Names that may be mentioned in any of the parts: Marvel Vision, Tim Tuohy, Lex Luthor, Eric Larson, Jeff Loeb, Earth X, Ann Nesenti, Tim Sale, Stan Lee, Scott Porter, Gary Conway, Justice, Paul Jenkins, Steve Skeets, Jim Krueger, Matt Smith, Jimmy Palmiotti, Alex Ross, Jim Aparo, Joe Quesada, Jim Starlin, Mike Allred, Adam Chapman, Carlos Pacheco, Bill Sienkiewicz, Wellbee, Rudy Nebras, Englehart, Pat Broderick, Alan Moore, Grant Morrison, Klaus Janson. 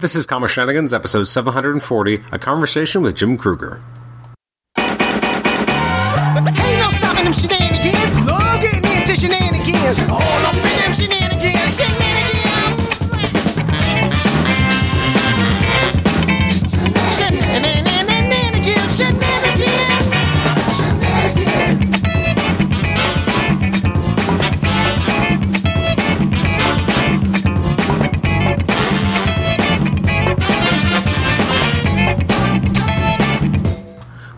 This is Comic Shenanigans, episode 740, a conversation with Jim Krueger. Ain't no stopping them shenanigans, logging into shenanigans, all up in them shenanigans,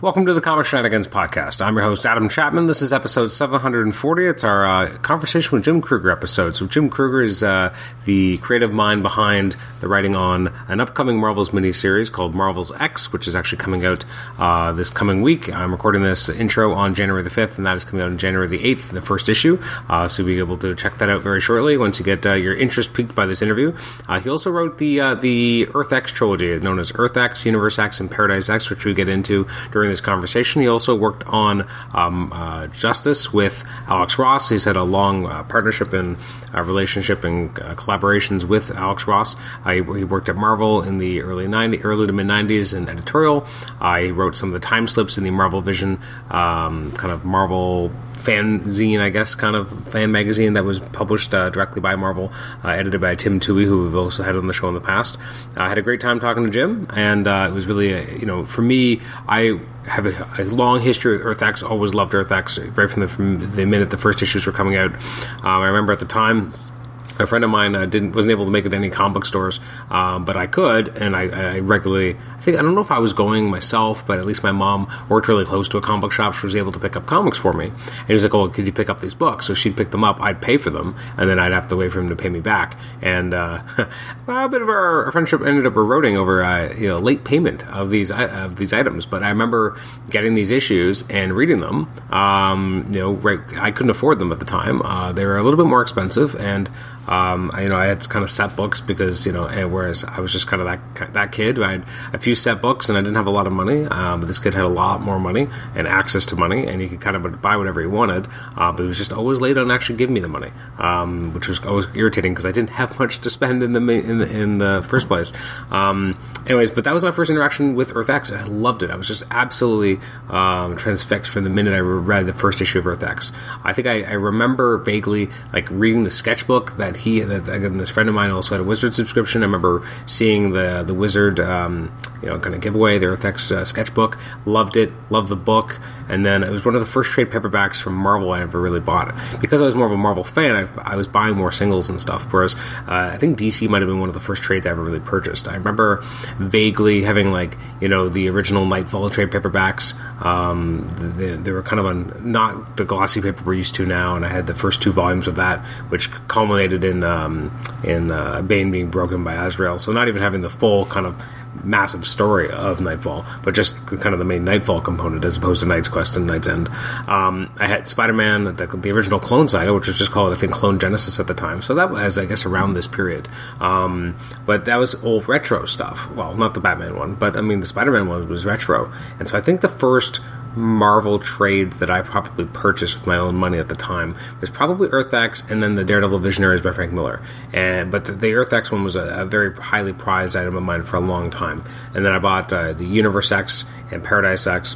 Welcome to the Comic Shenanigans Podcast. I'm your host, Adam Chapman. This is episode 740. It's our Conversation with Jim Krueger episode. So Jim Krueger is the creative mind behind the writing on an upcoming Marvel's miniseries called Marvel's X, which is actually coming out this coming week. I'm recording this intro on January the 5th, and that is coming out on January the 8th, the first issue. So you'll be able to check that out very shortly once you get your interest piqued by this interview. He also wrote the Earth X trilogy, known as Earth X, Universe X, and Paradise X, which we get into during this conversation. He also worked on Justice with Alex Ross. He's had a long partnership and relationship and collaborations with Alex Ross. He worked at Marvel in the early to mid 90s in editorial. He wrote some of the time slips in the Marvel Vision kind of Marvel fanzine, I guess, kind of fan magazine that was published directly by Marvel, edited by Tim Tuohy, who we've also had on the show in the past. I had a great time talking to Jim, and it was really, for me, I have a long history with Earth X. Always loved Earth X right from the minute the first issues were coming out. I remember at the time, a friend of mine wasn't able to make it to any comic book stores, but I could, and I regularly. I don't know if I was going myself, but at least my mom worked really close to a comic book shop. She was able to pick up comics for me, and he was like, "Oh, could you pick up these books?" So she'd pick them up, I'd pay for them, and then I'd have to wait for him to pay me back. And a bit of our friendship ended up eroding over late payment of these items. But I remember getting these issues and reading them. I couldn't afford them at the time; they were a little bit more expensive, and I had kind of set books because, whereas I was just kind of that kid who had a few set books and I didn't have a lot of money, but this kid had a lot more money and access to money, and he could kind of buy whatever he wanted, but he was just always late on actually giving me the money, which was always irritating because I didn't have much to spend in the first place. But that was my first interaction with Earth X, and I loved it. I was just absolutely transfixed from the minute I read the first issue of Earth X. I think I remember vaguely reading the sketchbook that this friend of mine also had a Wizard subscription. I remember seeing the Wizard, kind of giveaway, the Earth X sketchbook. Loved it. Loved the book. And then it was one of the first trade paperbacks from Marvel I ever really bought. Because I was more of a Marvel fan, I was buying more singles and stuff, whereas I think DC might have been one of the first trades I ever really purchased. I remember vaguely having, the original Knightfall trade paperbacks. They were kind of not the glossy paper we're used to now, and I had the first two volumes of that, which culminated in Bane being broken by Azrael, so not even having the full kind of massive story of Knightfall, but just kind of the main Knightfall component as opposed to Knight's Quest and Knight's End. I had Spider-Man, the original Clone Saga, which was just called, I think, Clone Genesis at the time. So that was, I guess, around this period. But that was old retro stuff. Well, not the Batman one, but, the Spider-Man one was retro. And so I think the first Marvel trades that I probably purchased with my own money at the time was probably Earth X and then the Daredevil Visionaries by Frank Miller. But the Earth X one was a very highly prized item of mine for a long time. And then I bought the Universe X and Paradise X.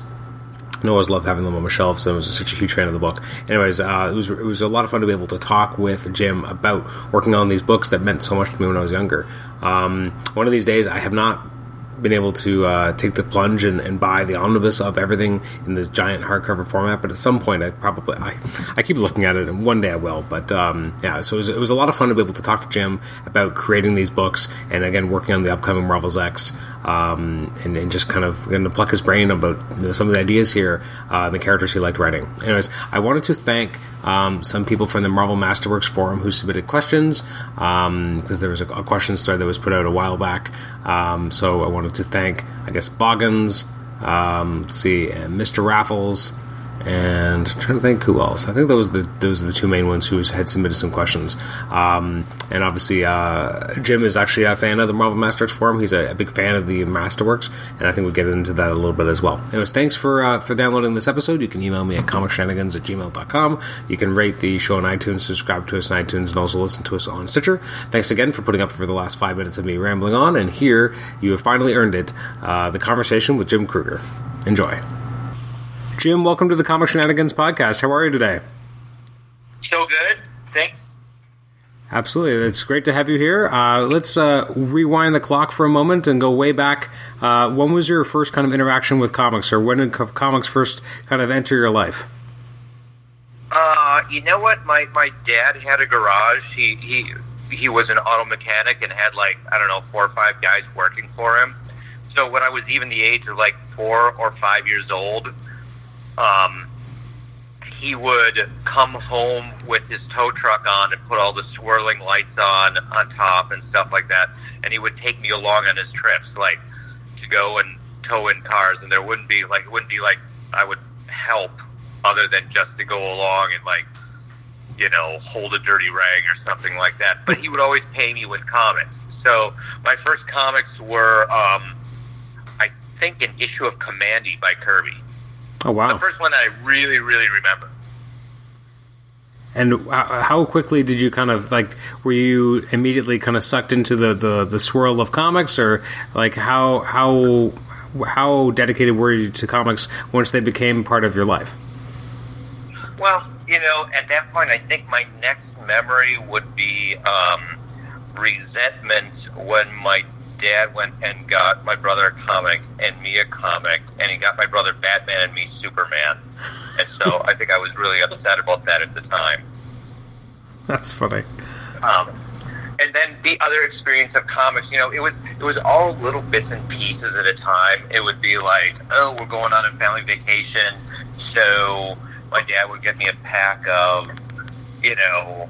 I always loved having them on my shelves, so I was such a huge fan of the book. Anyways, it was a lot of fun to be able to talk with Jim about working on these books that meant so much to me when I was younger. One of these days, I have not been able to take the plunge and buy the omnibus of everything in this giant hardcover format, but at some point I keep looking at it, and one day I will. But so it was a lot of fun to be able to talk to Jim about creating these books, and again working on the upcoming Marvel's X, and just kind of going to pluck his brain about some of the ideas here, the characters he liked writing. Anyways, I wanted to thank some people from the Marvel Masterworks Forum who submitted questions, because there was a questions thread that was put out a while back. So I wanted to thank, Boggins, and Mr. Raffles, And I'm trying to think who else. I think those are the two main ones who had submitted some questions. And obviously, Jim is actually a fan of the Marvel Masterworks Forum. He's a big fan of the Masterworks, and I think we'll get into that a little bit as well. Anyways, thanks for downloading this episode. You can email me at comicshenanigans@gmail.com. You can rate the show on iTunes, subscribe to us on iTunes, and also listen to us on Stitcher. Thanks again for putting up for the last 5 minutes of me rambling on, and here you have finally earned it, the conversation with Jim Krueger. Enjoy. Jim, welcome to the Comic Shenanigans podcast. How are you today? So good. Thanks. Absolutely. It's great to have you here. Let's rewind the clock for a moment and go way back. When was your first kind of interaction with comics, or when did comics first kind of enter your life? You know what? My dad had a garage. He was an auto mechanic and had, like, I don't know, 4 or 5 guys working for him. So when I was even the age of, like, 4 or 5 years old, he would come home with his tow truck on and put all the swirling lights on top and stuff like that, and he would take me along on his trips, like, to go and tow in cars, and it wouldn't be like I would help other than just to go along and, like, you know, hold a dirty rag or something like that. But he would always pay me with comics. So my first comics were, I think, an issue of Commandy by Kirby. Oh, wow. The first one I really, really remember. And how quickly did you kind of, like, were you immediately kind of sucked into the swirl of comics, or, like, how dedicated were you to comics once they became part of your life? Well, you know, at that point, I think my next memory would be resentment when my dad went and got my brother a comic and me a comic, and he got my brother Batman and me Superman. And so I think I was really upset about that at the time. That's funny. And then the other experience of comics, you know, it was all little bits and pieces at a time. It would be like, oh, we're going on a family vacation, so my dad would get me a pack of, you know,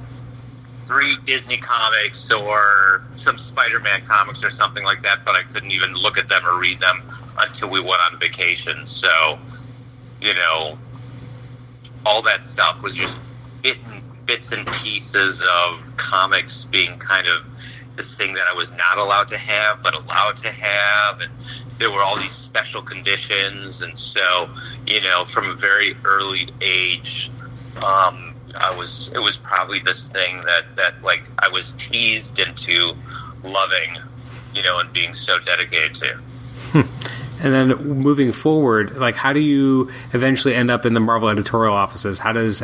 3 Disney comics or some Spider-Man comics or something like that, but I couldn't even look at them or read them until we went on vacation. So, you know, all that stuff was just bits and pieces of comics being kind of this thing that I was not allowed to have, but allowed to have, and there were all these special conditions, and so, you know, from a very early age, it was probably this thing that like I was teased into loving, you know, and being so dedicated to. And then moving forward, like, how do you eventually end up in the Marvel editorial offices? How does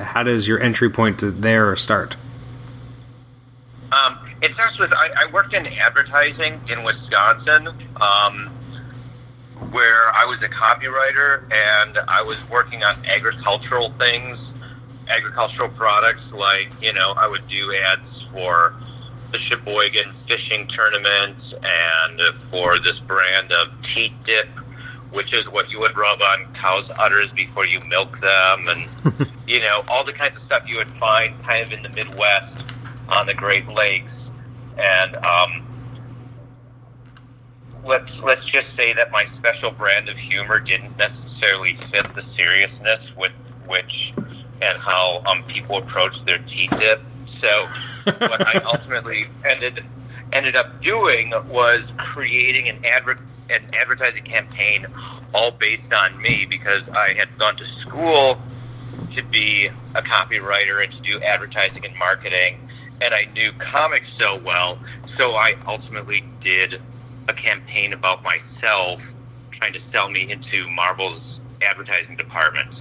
your entry point to there start? It starts with I worked in advertising in Wisconsin, where I was a copywriter, and I was working on agricultural products, like, you know, I would do ads for the Sheboygan fishing tournament and for this brand of Teat Dip, which is what you would rub on cows' udders before you milk them, and, you know, all the kinds of stuff you would find kind of in the Midwest on the Great Lakes. And let's just say that my special brand of humor didn't necessarily fit the seriousness with which and how people approach their T-dip. So what I ultimately ended up doing was creating an advertising campaign all based on me, because I had gone to school to be a copywriter and to do advertising and marketing, and I knew comics so well, so I ultimately did a campaign about myself trying to sell me into Marvel's advertising department.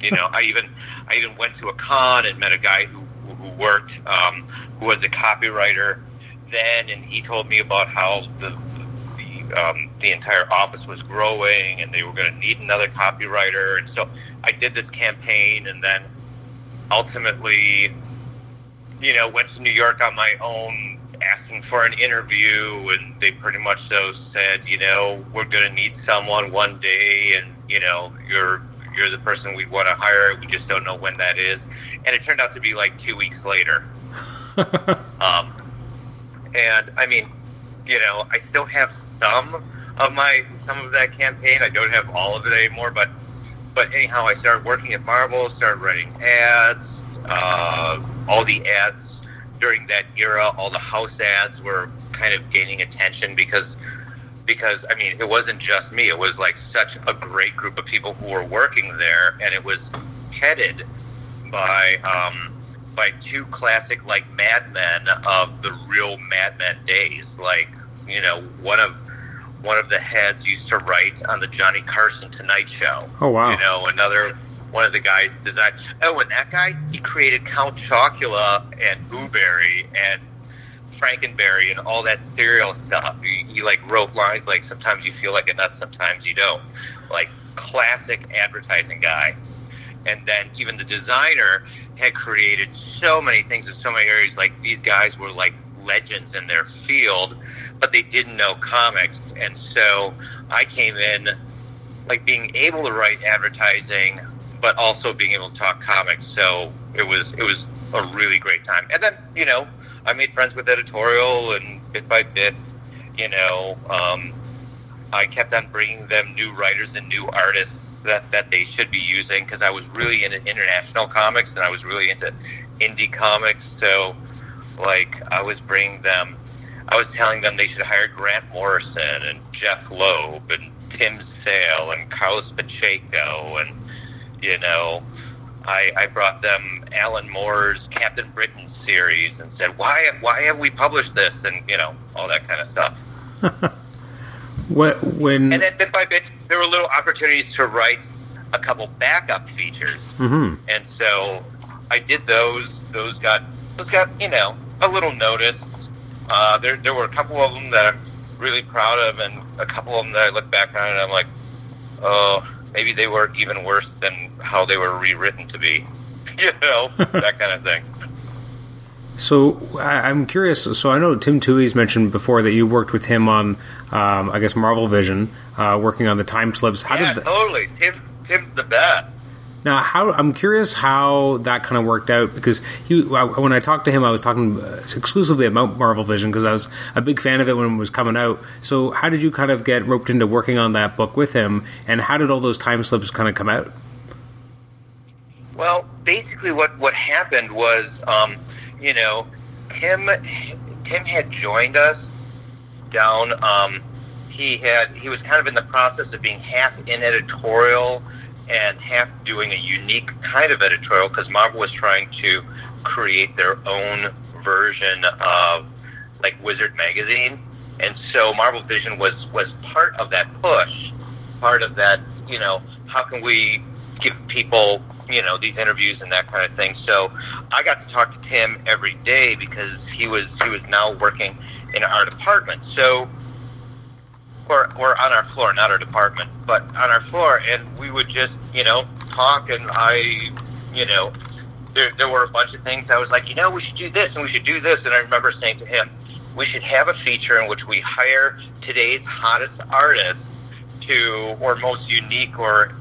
You know, I even went to a con and met a guy who worked, who was a copywriter then, and he told me about how the entire office was growing and they were going to need another copywriter. And so I did this campaign, and then ultimately, you know, went to New York on my own asking for an interview, and they pretty much so said, you know, we're going to need someone one day, and, you know, you're the person we want to hire. We just don't know when that is. And it turned out to be like 2 weeks later. And I mean, you know, I still have some of that campaign. I don't have all of it anymore, but But anyhow, I started working at Marvel, started writing ads. All the ads during that era, all the house ads were kind of gaining attention because I mean, it wasn't just me. It was like such a great group of people who were working there, and it was headed by two classic like madmen of the real madmen days. Like, you know, one of the heads used to write on the Johnny Carson Tonight Show. Oh, wow. You know, another one of the guys designed... Oh, and that guy, he created Count Chocula and Booberry and Frankenberry and all that cereal stuff. He like, wrote lines like, sometimes you feel like a nut, sometimes you don't. Like, classic advertising guy. And then even the designer had created so many things in so many areas. Like, these guys were like legends in their field, but they didn't know comics. And so I came in, like, being able to write advertising, but also being able to talk comics. So it was a really great time. And then, you know, I made friends with editorial, and bit by bit, you know, I kept on bringing them new writers and new artists that they should be using, because I was really into international comics, and I was really into indie comics. So, like, I was telling them they should hire Grant Morrison and Jeff Loeb and Tim Sale and Carlos Pacheco, and, you know, I brought them Alan Moore's Captain Britain series and said, why have we published this? And, you know, all that kind of stuff. And then bit by bit, there were little opportunities to write a couple backup features. Mm-hmm. And so I did those. Those got, you know, a little notice. There were a couple of them that I'm really proud of, and a couple of them that I look back on and I'm like, oh, maybe they were even worse than how they were rewritten to be, you know, that kind of thing. So I'm curious. So I know Tim Tuohy's mentioned before that you worked with him on, I guess, Marvel Vision, working on the time slips. Totally. Tim's the best. Now, I'm curious how that kind of worked out, because when I talked to him, I was talking exclusively about Marvel Vision, because I was a big fan of it when it was coming out. So how did you kind of get roped into working on that book with him, and how did all those time slips kind of come out? Well, basically what happened was, you know, Tim had joined us down. He was kind of in the process of being half in editorial and half doing a unique kind of editorial, because Marvel was trying to create their own version of, like, Wizard magazine. And so Marvel Vision was part of that push, part of that, you know, how can we give people, you know, these interviews and that kind of thing. So I got to talk to Tim every day, because he was now working in our department. So, or on our floor, not our department, but on our floor, and we would just, you know, talk, and I, you know, there were a bunch of things I was like, you know, we should do this, and we should do this, and I remember saying to him, we should have a feature in which we hire today's hottest artists or most unique or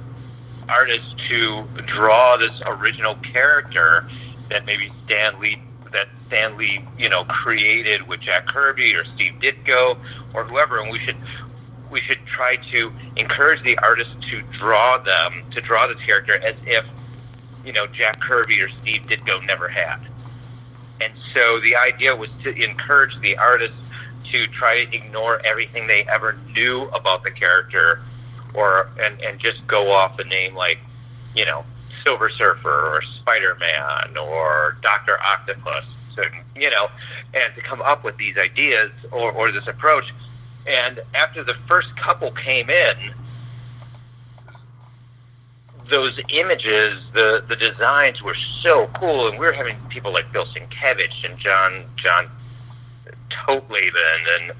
artists to draw this original character that maybe Stan Lee, you know, created with Jack Kirby or Steve Ditko or whoever, and we should try to encourage the artists to draw this character as if, you know, Jack Kirby or Steve Ditko never had. And so the idea was to encourage the artists to try to ignore everything they ever knew about the character, and just go off a name like, you know, Silver Surfer or Spider-Man or Dr. Octopus, you know, and to come up with these ideas or this approach. And after the first couple came in, those images, the designs were so cool, and we were having people like Bill Sienkiewicz and John Totleben and,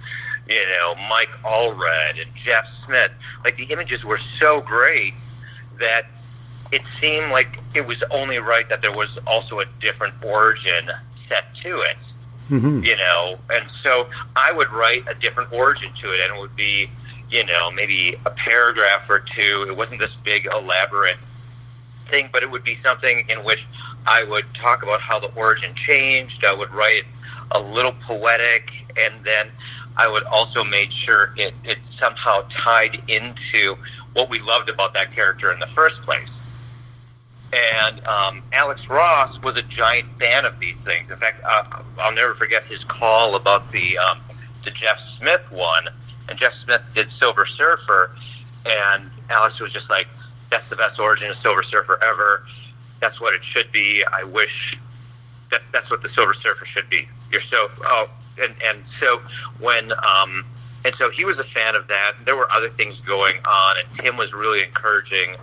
you know, Mike Allred and Jeff Smith. Like, the images were so great that it seemed like it was only right that there was also a different origin set to it. Mm-hmm. You know, and so I would write a different origin to it, and it would be, you know, maybe a paragraph or two. It wasn't this big, elaborate thing, but it would be something in which I would talk about how the origin changed. I would write a little poetic, and then I would also made sure it somehow tied into what we loved about that character in the first place. And Alex Ross was a giant fan of these things. In fact, I'll never forget his call about the Jeff Smith one. And Jeff Smith did Silver Surfer, and Alex was just like, that's the best origin of Silver Surfer ever. That's what it should be. I wish that's what the Silver Surfer should be. You're so... And so he was a fan of that. There were other things going on, and Tim was really encouraging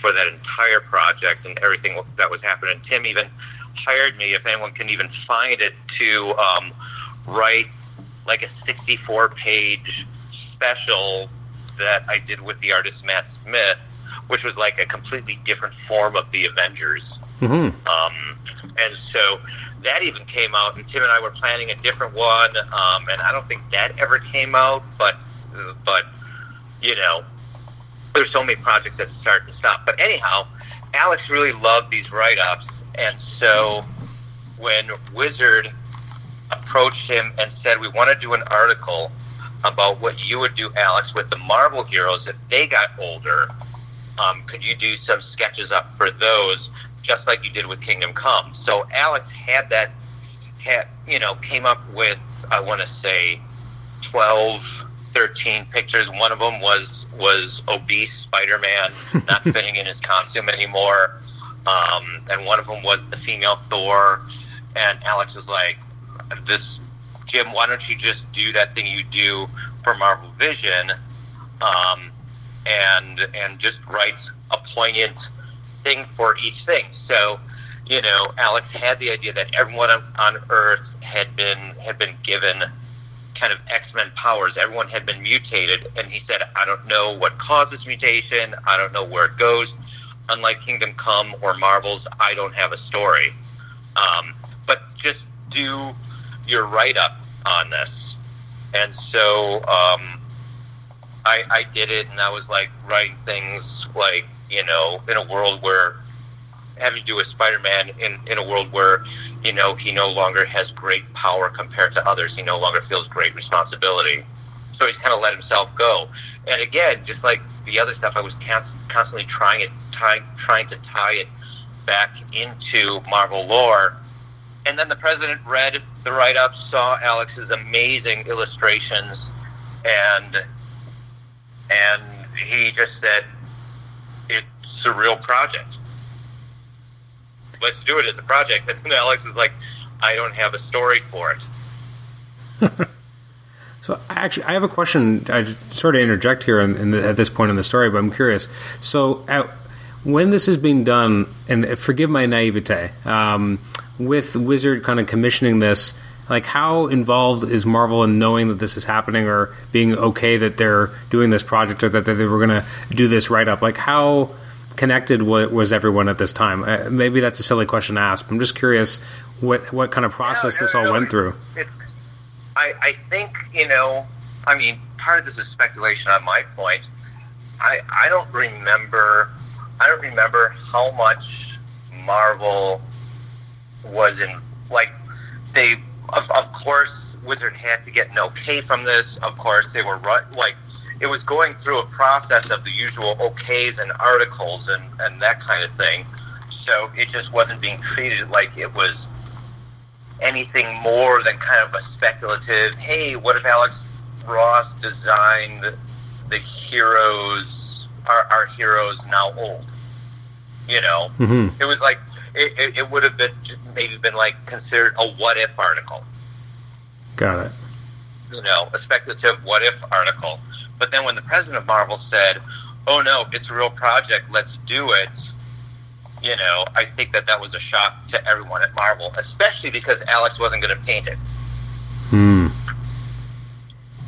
for that entire project and everything that was happening. Tim even hired me, if anyone can even find it, to write like a 64-page special that I did with the artist Matt Smith, which was like a completely different form of the Avengers. Mm-hmm. And so that even came out, and Tim and I were planning a different one, and I don't think that ever came out, but you know, there's so many projects that start and stop. But anyhow, Alex really loved these write-ups, and so when Wizard approached him and said, we want to do an article about what you would do, Alex, with the Marvel heroes if they got older, could you do some sketches up for those, just like you did with Kingdom Come. So Alex came up with, I want to say, 12, 13 pictures. One of them was obese Spider-Man, not fitting in his costume anymore. And one of them was the female Thor. And Alex was like, Jim, why don't you just do that thing you do for Marvel Vision, and just write a poignant thing for each thing. So, you know, Alex had the idea that everyone on Earth had been given kind of X-Men powers. Everyone had been mutated, and he said, I don't know what causes mutation, I don't know where it goes. Unlike Kingdom Come or Marvel's, I don't have a story. But just do your write-up on this. And so I did it, and I was like writing things like, you know, in a world where having to do with Spider-Man, in a world where, you know, he no longer has great power compared to others, he no longer feels great responsibility, so he's kind of let himself go. And again, just like the other stuff, I was constantly trying to tie it back into Marvel lore. And then the president read the write-up, saw Alex's amazing illustrations, and he just said, it's a real project. Let's do it as a project. And Alex is like, I don't have a story for it. So actually, I have a question. I sort of interject here at this point in the story, but I'm curious. So when this is being done, and forgive my naivete, with Wizard kind of commissioning this, like, how involved is Marvel in knowing that this is happening, or being okay that they're doing this project, or that they were going to do this write-up? Like, how connected was everyone at this time? Maybe that's a silly question to ask, but I'm just curious what kind of process went through. I think, you know, I mean, part of this is speculation on my point. I don't remember how much Marvel was in, like, they... Of course, Wizard had to get an okay from this. Of course, they were it was going through a process of the usual okays and articles and that kind of thing. So it just wasn't being treated like it was anything more than kind of a speculative, hey, what if Alex Ross designed the heroes, our heroes now old? You know? Mm-hmm. It was like, It would have been maybe considered a what-if article. Got it. You know, a speculative what-if article. But then when the president of Marvel said, oh, no, it's a real project, let's do it, you know, I think that was a shock to everyone at Marvel, especially because Alex wasn't going to paint it. Hmm.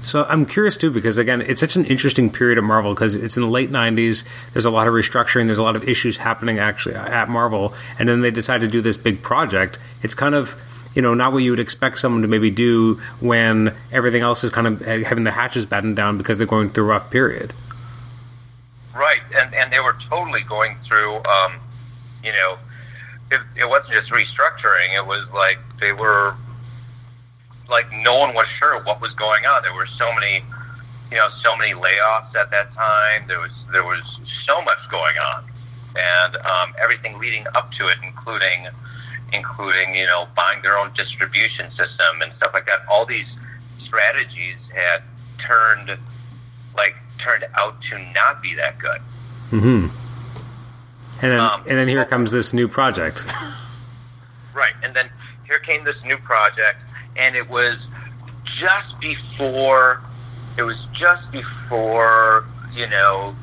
So I'm curious, too, because, again, it's such an interesting period of Marvel, because it's in the late 90s. There's a lot of restructuring. There's a lot of issues happening, actually, at Marvel. And then they decide to do this big project. It's kind of, you know, not what you would expect someone to maybe do when everything else is kind of having the hatches battened down because they're going through a rough period. Right. And they were totally going through, you know, it wasn't just restructuring. It was like they were... like no one was sure what was going on. There were so many, you know, so many layoffs at that time. There was so much going on, and everything leading up to it, including you know, buying their own distribution system and stuff like that. All these strategies had turned out to not be that good. Mm-hmm. And then here comes this new project. Right, and then here came this new project, and it was just before. It was just before, you know,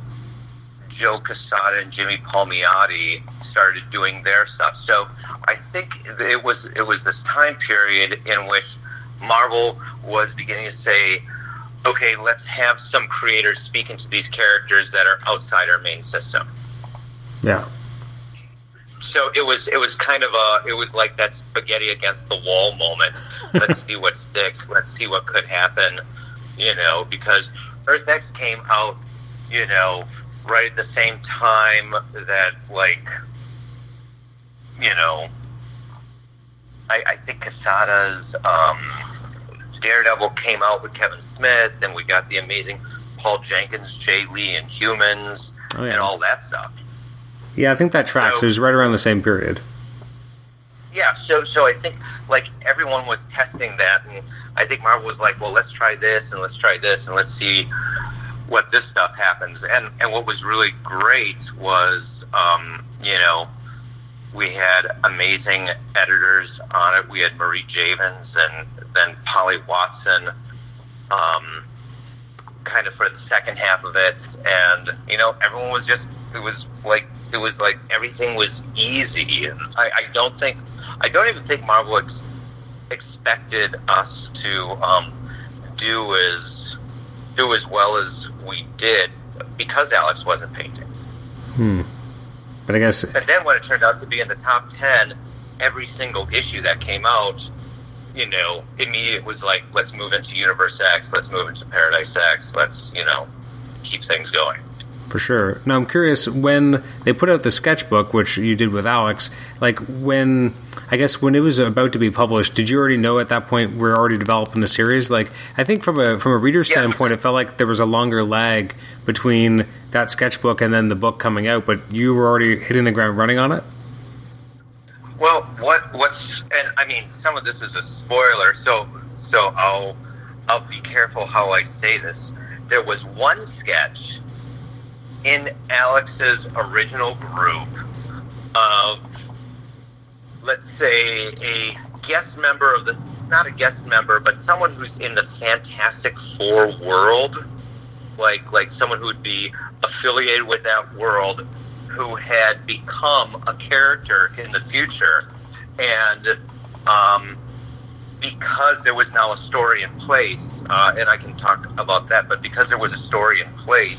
Joe Quesada and Jimmy Palmiotti started doing their stuff. So I think it was this time period in which Marvel was beginning to say, okay, let's have some creators speaking to these characters that are outside our main system. Yeah. So it was kind of like that spaghetti against the wall moment. Let's see what sticks. Let's see what could happen. You know, because Earth X came out, you know, right at the same time that, like, you know, I think Quesada's Daredevil came out with Kevin Smith, and we got the amazing Paul Jenkins, Jay Lee, and Humans, oh, yeah. and all that stuff. Yeah, I think that tracks. So, it was right around the same period. Yeah, so I think, like, everyone was testing that, and I think Marvel was like, well, let's try this, and let's try this, and let's see what this stuff happens. And what was really great was, you know, we had amazing editors on it. We had Marie Javens and then Polly Watson kind of for the second half of it. And, you know, everyone was just, it was like everything was easy. And I don't even think Marvel expected us to do as well as we did because Alex wasn't painting. But I guess. And then when it turned out to be in the top 10, every single issue that came out, you know, immediately was like, let's move into Universe X, let's move into Paradise X, let's, you know, keep things going. For sure. Now, I'm curious, when they put out the sketchbook, which you did with Alex, like when it was about to be published, did you already know at that point we're already developing the series? Like, I think from a reader's standpoint, it felt like there was a longer lag between that sketchbook and then the book coming out, but you were already hitting the ground running on it? Well, and I mean, some of this is a spoiler, so I'll be careful how I say this. There was one sketch in Alex's original group of, let's say, a guest member of the, not a guest member, but someone who's in the Fantastic Four world, like someone who would be affiliated with that world, who had become a character in the future. And because there was now a story in place, and I can talk about that, but because there was a story in place,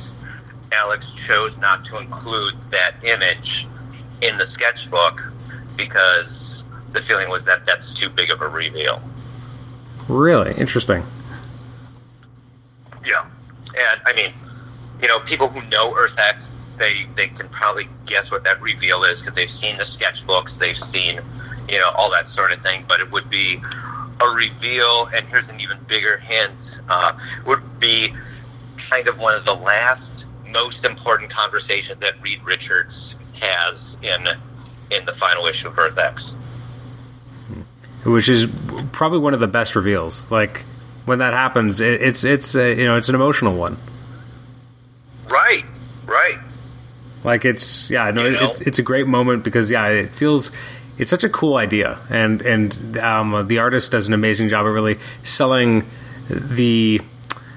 Alex chose not to include that image in the sketchbook because the feeling was that that's too big of a reveal. Really? Interesting. Yeah. And, I mean, you know, people who know Earth X, they can probably guess what that reveal is because they've seen the sketchbooks, they've seen, you know, all that sort of thing. But it would be a reveal, and here's an even bigger hint, would be kind of one of the last most important conversation that Reed Richards has in the final issue of Earth X, which is probably one of the best reveals. Like when that happens, it's you know, it's an emotional one. Right. Like it's it's a great moment because it feels. It's such a cool idea, and the artist does an amazing job of really selling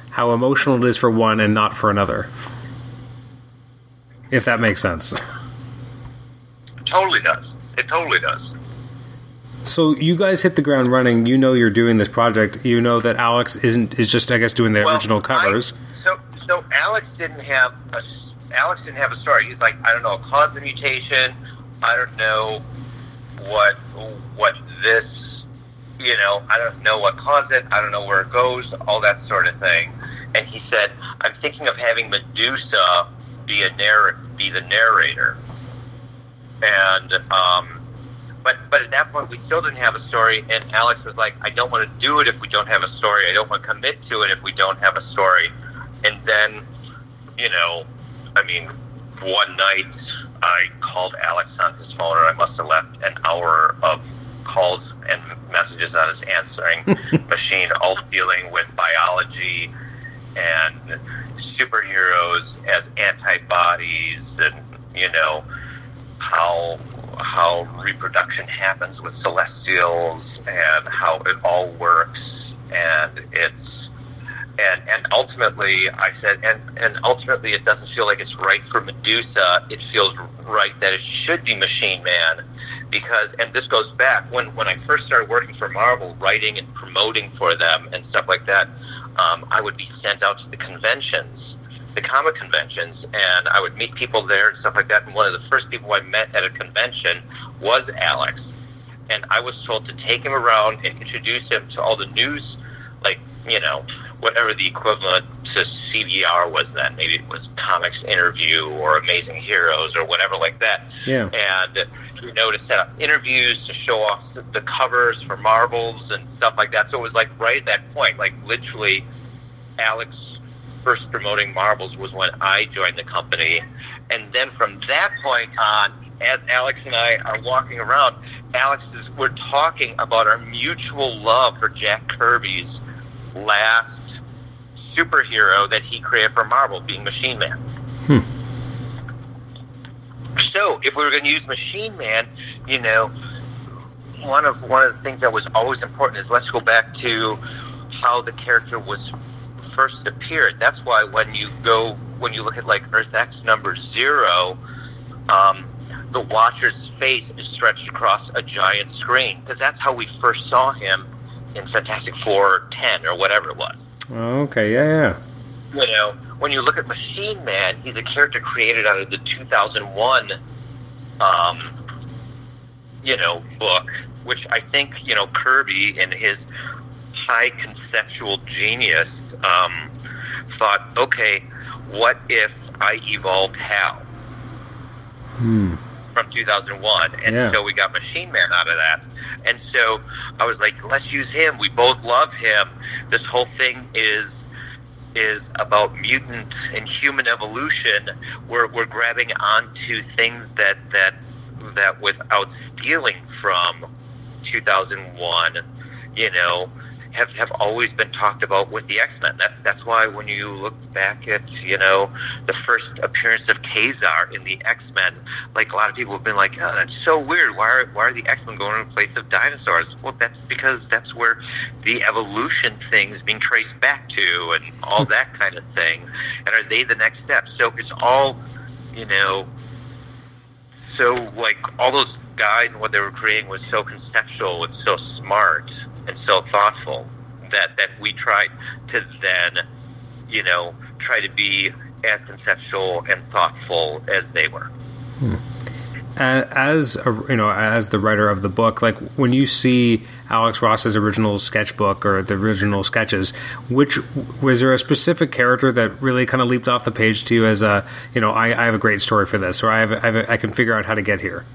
how emotional it is for one and not for another. If that makes sense. It totally does. So you guys hit the ground running. You know you're doing this project. You know that Alex is just, I guess, doing the original covers. So Alex didn't have a story. He's like, I don't know, it caused the mutation. I don't know what this, you know, I don't know what caused it. I don't know where it goes, all that sort of thing. And he said, I'm thinking of having Medusa be the narrator, and But at that point, we still didn't have a story, and Alex was like, I don't want to do it if we don't have a story. I don't want to commit to it if we don't have a story. And then, you know, I mean, one night I called Alex on his phone, and I must have left an hour of calls and messages on his answering machine, all dealing with biology and superheroes as antibodies and, you know, how reproduction happens with celestials and how it all works. And it's and ultimately I said and ultimately it doesn't feel like it's right for Medusa. It feels right that it should be Machine Man, because and this goes back when I first started working for Marvel, writing and promoting for them and stuff like that, I would be sent out to the conventions, the comic conventions, and I would meet people there and stuff like that. And one of the first people I met at a convention was Alex, and I was told to take him around and introduce him to all the news, like, you know, whatever the equivalent to CBR was then. Maybe it was Comics Interview or Amazing Heroes or whatever like that. Yeah. And, you know, to set up interviews to show off the covers for Marvels and stuff like that. So it was like right at that point, like literally Alex first promoting Marvels was when I joined the company. And then from that point on, as Alex and I are walking around, we're talking about our mutual love for Jack Kirby's last superhero that he created for Marvel, being Machine Man. So if we were going to use Machine Man, you know, one of the things that was always important is let's go back to how the character was first appeared. That's why when you look at like Earth X number 0, the Watcher's face is stretched across a giant screen, because that's how we first saw him in Fantastic Four 10 or whatever it was. Okay, yeah. You know, when you look at Machine Man, he's a character created out of the 2001, you know, book, which I think, you know, Kirby and his high conceptual genius thought, okay, what if I evolved Hal from 2001? And so we got Machine Man out of that. And so I was like, let's use him. We both love him. This whole thing is about mutant and human evolution. We're grabbing onto things that without stealing from 2001, you know, have always been talked about with the X-Men. That's why when you look back at, you know, the first appearance of Kazar in the X-Men, like a lot of people have been like, oh, that's so weird. Why are the X-Men going in place of dinosaurs? Well, that's because that's where the evolution thing is being traced back to and all that kind of thing. And are they the next step? So it's all, you know, so like all those guys and what they were creating was so conceptual and so smart and so thoughtful that we tried to then, you know, try to be as conceptual and thoughtful as they were. As the writer of the book, like when you see Alex Ross's original sketchbook or the original sketches, was there a specific character that really kind of leaped off the page to you as a, you know, I have a great story for this, or I can figure out how to get here?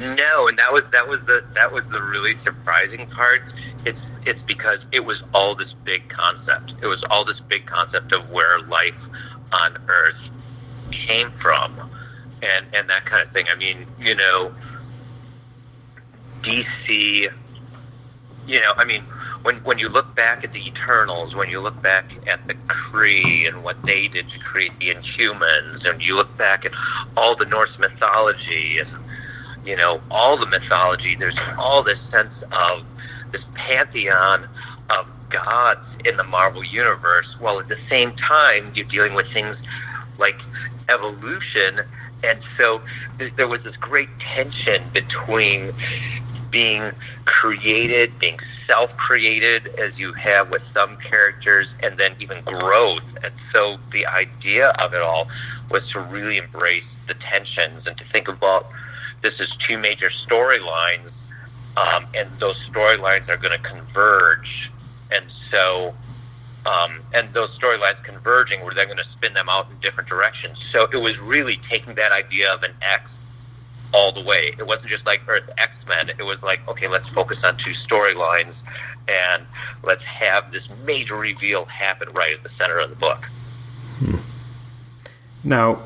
No, and that was the really surprising part. It's because it was all this big concept. It was all this big concept of where life on Earth came from, and that kind of thing. I mean, you know, DC. You know, I mean, when you look back at the Eternals, when you look back at the Kree and what they did to create the Inhumans, and you look back at all the Norse mythology and, you know, all the mythology, there's all this sense of this pantheon of gods in the Marvel Universe, while at the same time you're dealing with things like evolution. And so there was this great tension between being created, being self-created, as you have with some characters, and then even growth. And so the idea of it all was to really embrace the tensions and to think about, this is two major storylines, and those storylines are going to converge. And so, and those storylines converging, we're then going to spin them out in different directions. So it was really taking that idea of an X all the way. It wasn't just like Earth X-Men. It was like, okay, let's focus on two storylines and let's have this major reveal happen right at the center of the book. Now,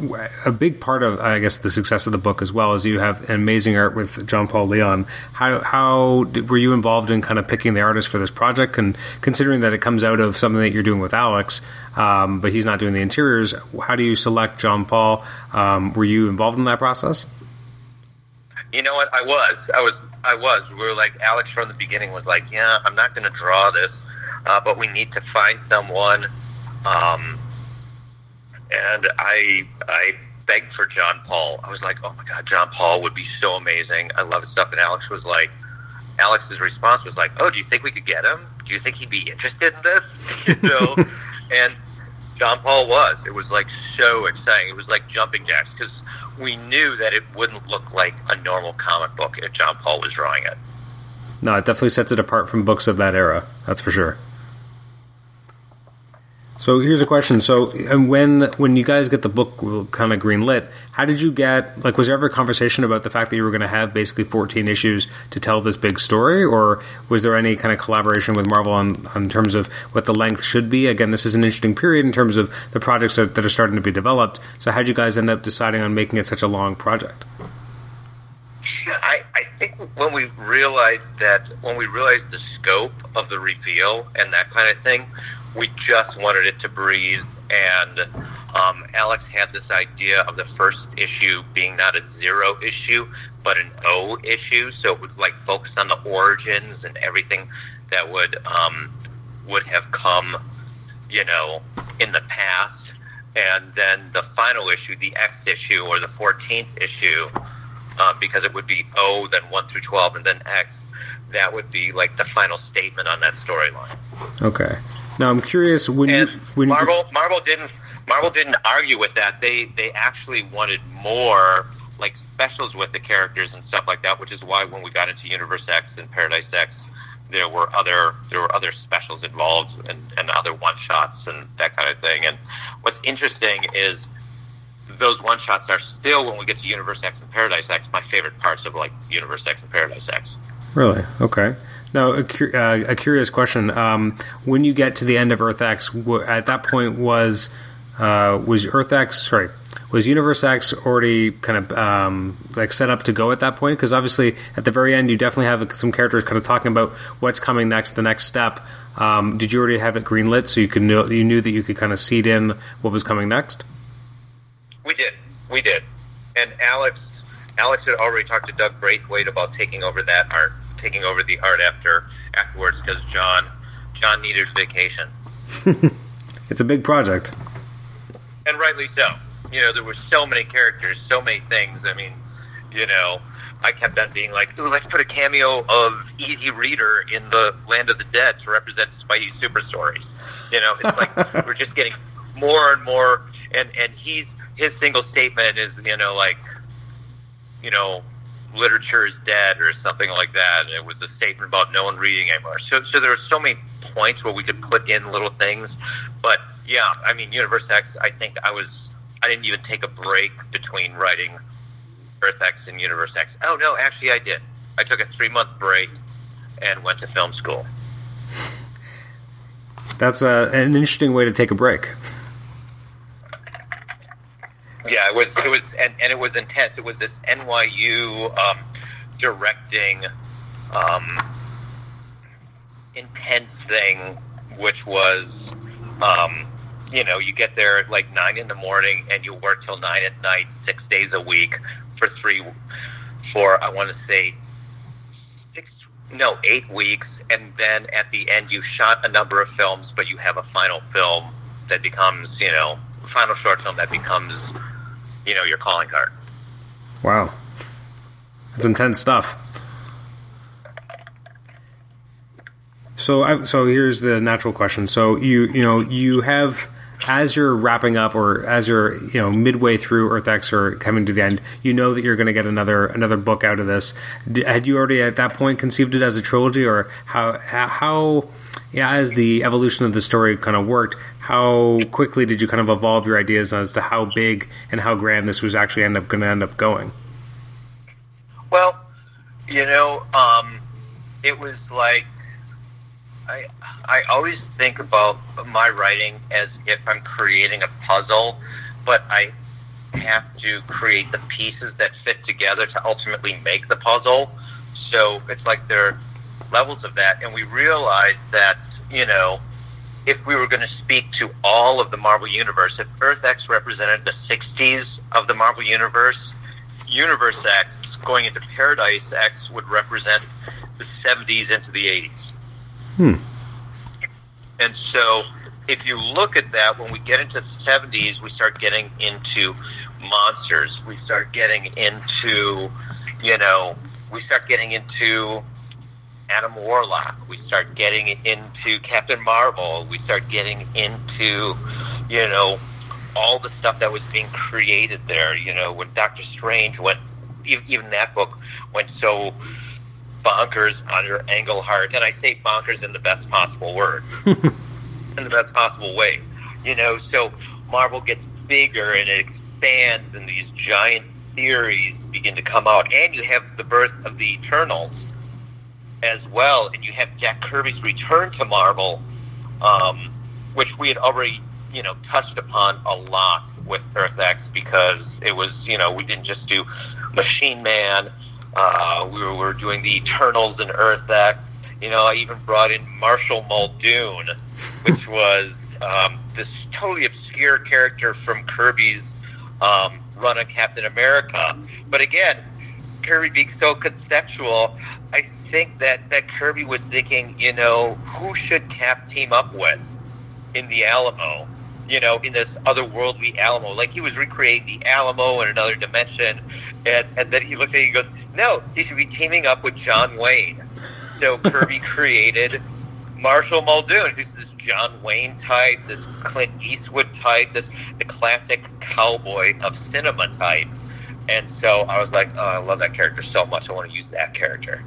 a big part of, I guess, the success of the book as well is you have amazing art with John Paul Leon. Were you involved in kind of picking the artist for this project? And considering that it comes out of something that you're doing with Alex, but he's not doing the interiors, how do you select John Paul? Were you involved in that process? You know what? I was. We were like, Alex from the beginning was like, yeah, I'm not going to draw this, but we need to find someone. And I begged for John Paul. I was like, oh my God, John Paul would be so amazing. I love his stuff. And Alex's response was like, oh, do you think we could get him? Do you think he'd be interested in this? So, and John Paul was. It was like so exciting. It was like jumping jacks because we knew that it wouldn't look like a normal comic book if John Paul was drawing it. No, it definitely sets it apart from books of that era. That's for sure. So here's a question. So when you guys get the book kind of greenlit, how did you get, like, was there ever a conversation about the fact that you were going to have basically 14 issues to tell this big story? Or was there any kind of collaboration with Marvel on terms of what the length should be? Again, this is an interesting period in terms of the projects that are starting to be developed. So how did you guys end up deciding on making it such a long project? I think when we realized the scope of the reveal and that kind of thing, we just wanted it to breathe, and Alex had this idea of the first issue being not a zero issue, but an O issue, so it would like focus on the origins and everything that would have come, you know, in the past, and then the final issue, the X issue, or the 14th issue, because it would be O, then 1 through 12, and then X, that would be like the final statement on that storyline. Okay. Now I'm curious Marvel didn't argue with that. They actually wanted more like specials with the characters and stuff like that, which is why when we got into Universe X and Paradise X, there were other specials involved and other one shots and that kind of thing. And what's interesting is those one shots are still, when we get to Universe X and Paradise X, my favorite parts of like Universe X and Paradise X. Really? Okay. Now, a curious question. When you get to the end of Earth X, at that point was Universe X already kind of set up to go at that point? Because obviously at the very end you definitely have some characters kind of talking about what's coming next, the next step. Did you already have it greenlit so you knew that you could kind of seed in what was coming next? We did. And Alex had already talked to Doug Braithwaite about taking over the art afterwards because John needed vacation. It's a big project, and rightly so. You know, there were so many characters, so many things. I mean, you know, I kept on being like, "Ooh, let's put a cameo of Easy Reader in the Land of the Dead to represent Spidey's super stories." You know, it's like we're just getting more and more. And his single statement is, you know, like, you know, literature is dead or something like that. It was a statement about no one reading anymore. So there are so many points where we could put in little things. But yeah, I mean, Universe X, I think I didn't even take a break between writing Earth X and Universe X. Oh no, actually I did. I took a 3-month break and went to film school. That's an interesting way to take a break. Yeah, it was, and it was intense. It was this NYU directing intense thing, which was, you know, you get there at like 9 a.m. and you work till 9 p.m, 6 days a week for I want to say 8 weeks, and then at the end you shot a number of films, but you have a final film that becomes, you know, final short film that becomes, you know, your calling card. Wow. That's intense stuff. So here's the natural question. So you have, as you're wrapping up or as you're, you know, midway through Earth X or coming to the end, you know that you're going to get another book out of this. Had you already at that point conceived it as a trilogy, or how yeah, as the evolution of the story kind of worked, how quickly did you kind of evolve your ideas as to how big and how grand this was actually going to end up going? Well, you know, it was like I always think about my writing as if I'm creating a puzzle, but I have to create the pieces that fit together to ultimately make the puzzle. So it's like there are levels of that, and we realized that, you know, if we were going to speak to all of the Marvel Universe, if Earth X represented the 60s of the Marvel Universe, Universe X going into Paradise X would represent the 70s into the 80s. Hmm. And so if you look at that, when we get into the 70s, we start getting into monsters. We start getting into, you know, we start getting into Adam Warlock. We start getting into Captain Marvel. We start getting into, you know, all the stuff that was being created there. You know, when Doctor Strange went, even that book went so bonkers under Englehart, and I say bonkers in the best possible word, in the best possible way. You know, so Marvel gets bigger and it expands, and these giant theories begin to come out, and you have the birth of the Eternals as well, and you have Jack Kirby's return to Marvel, which we had already, you know, touched upon a lot with Earth X, because it was, you know, we didn't just do Machine Man, we were doing the Eternals and Earth X. You know, I even brought in Marshall Muldoon, which was this totally obscure character from Kirby's run on Captain America. But again, Kirby being so conceptual, I think that Kirby was thinking, you know, who should Cap team up with in the Alamo? You know, in this otherworldly Alamo. Like, he was recreating the Alamo in another dimension, and then he looked at it and goes, no, he should be teaming up with John Wayne. So Kirby created Marshall Muldoon, who's this John Wayne type, this Clint Eastwood type, the classic cowboy of cinema type. And so I was like, oh, I love that character so much, I want to use that character.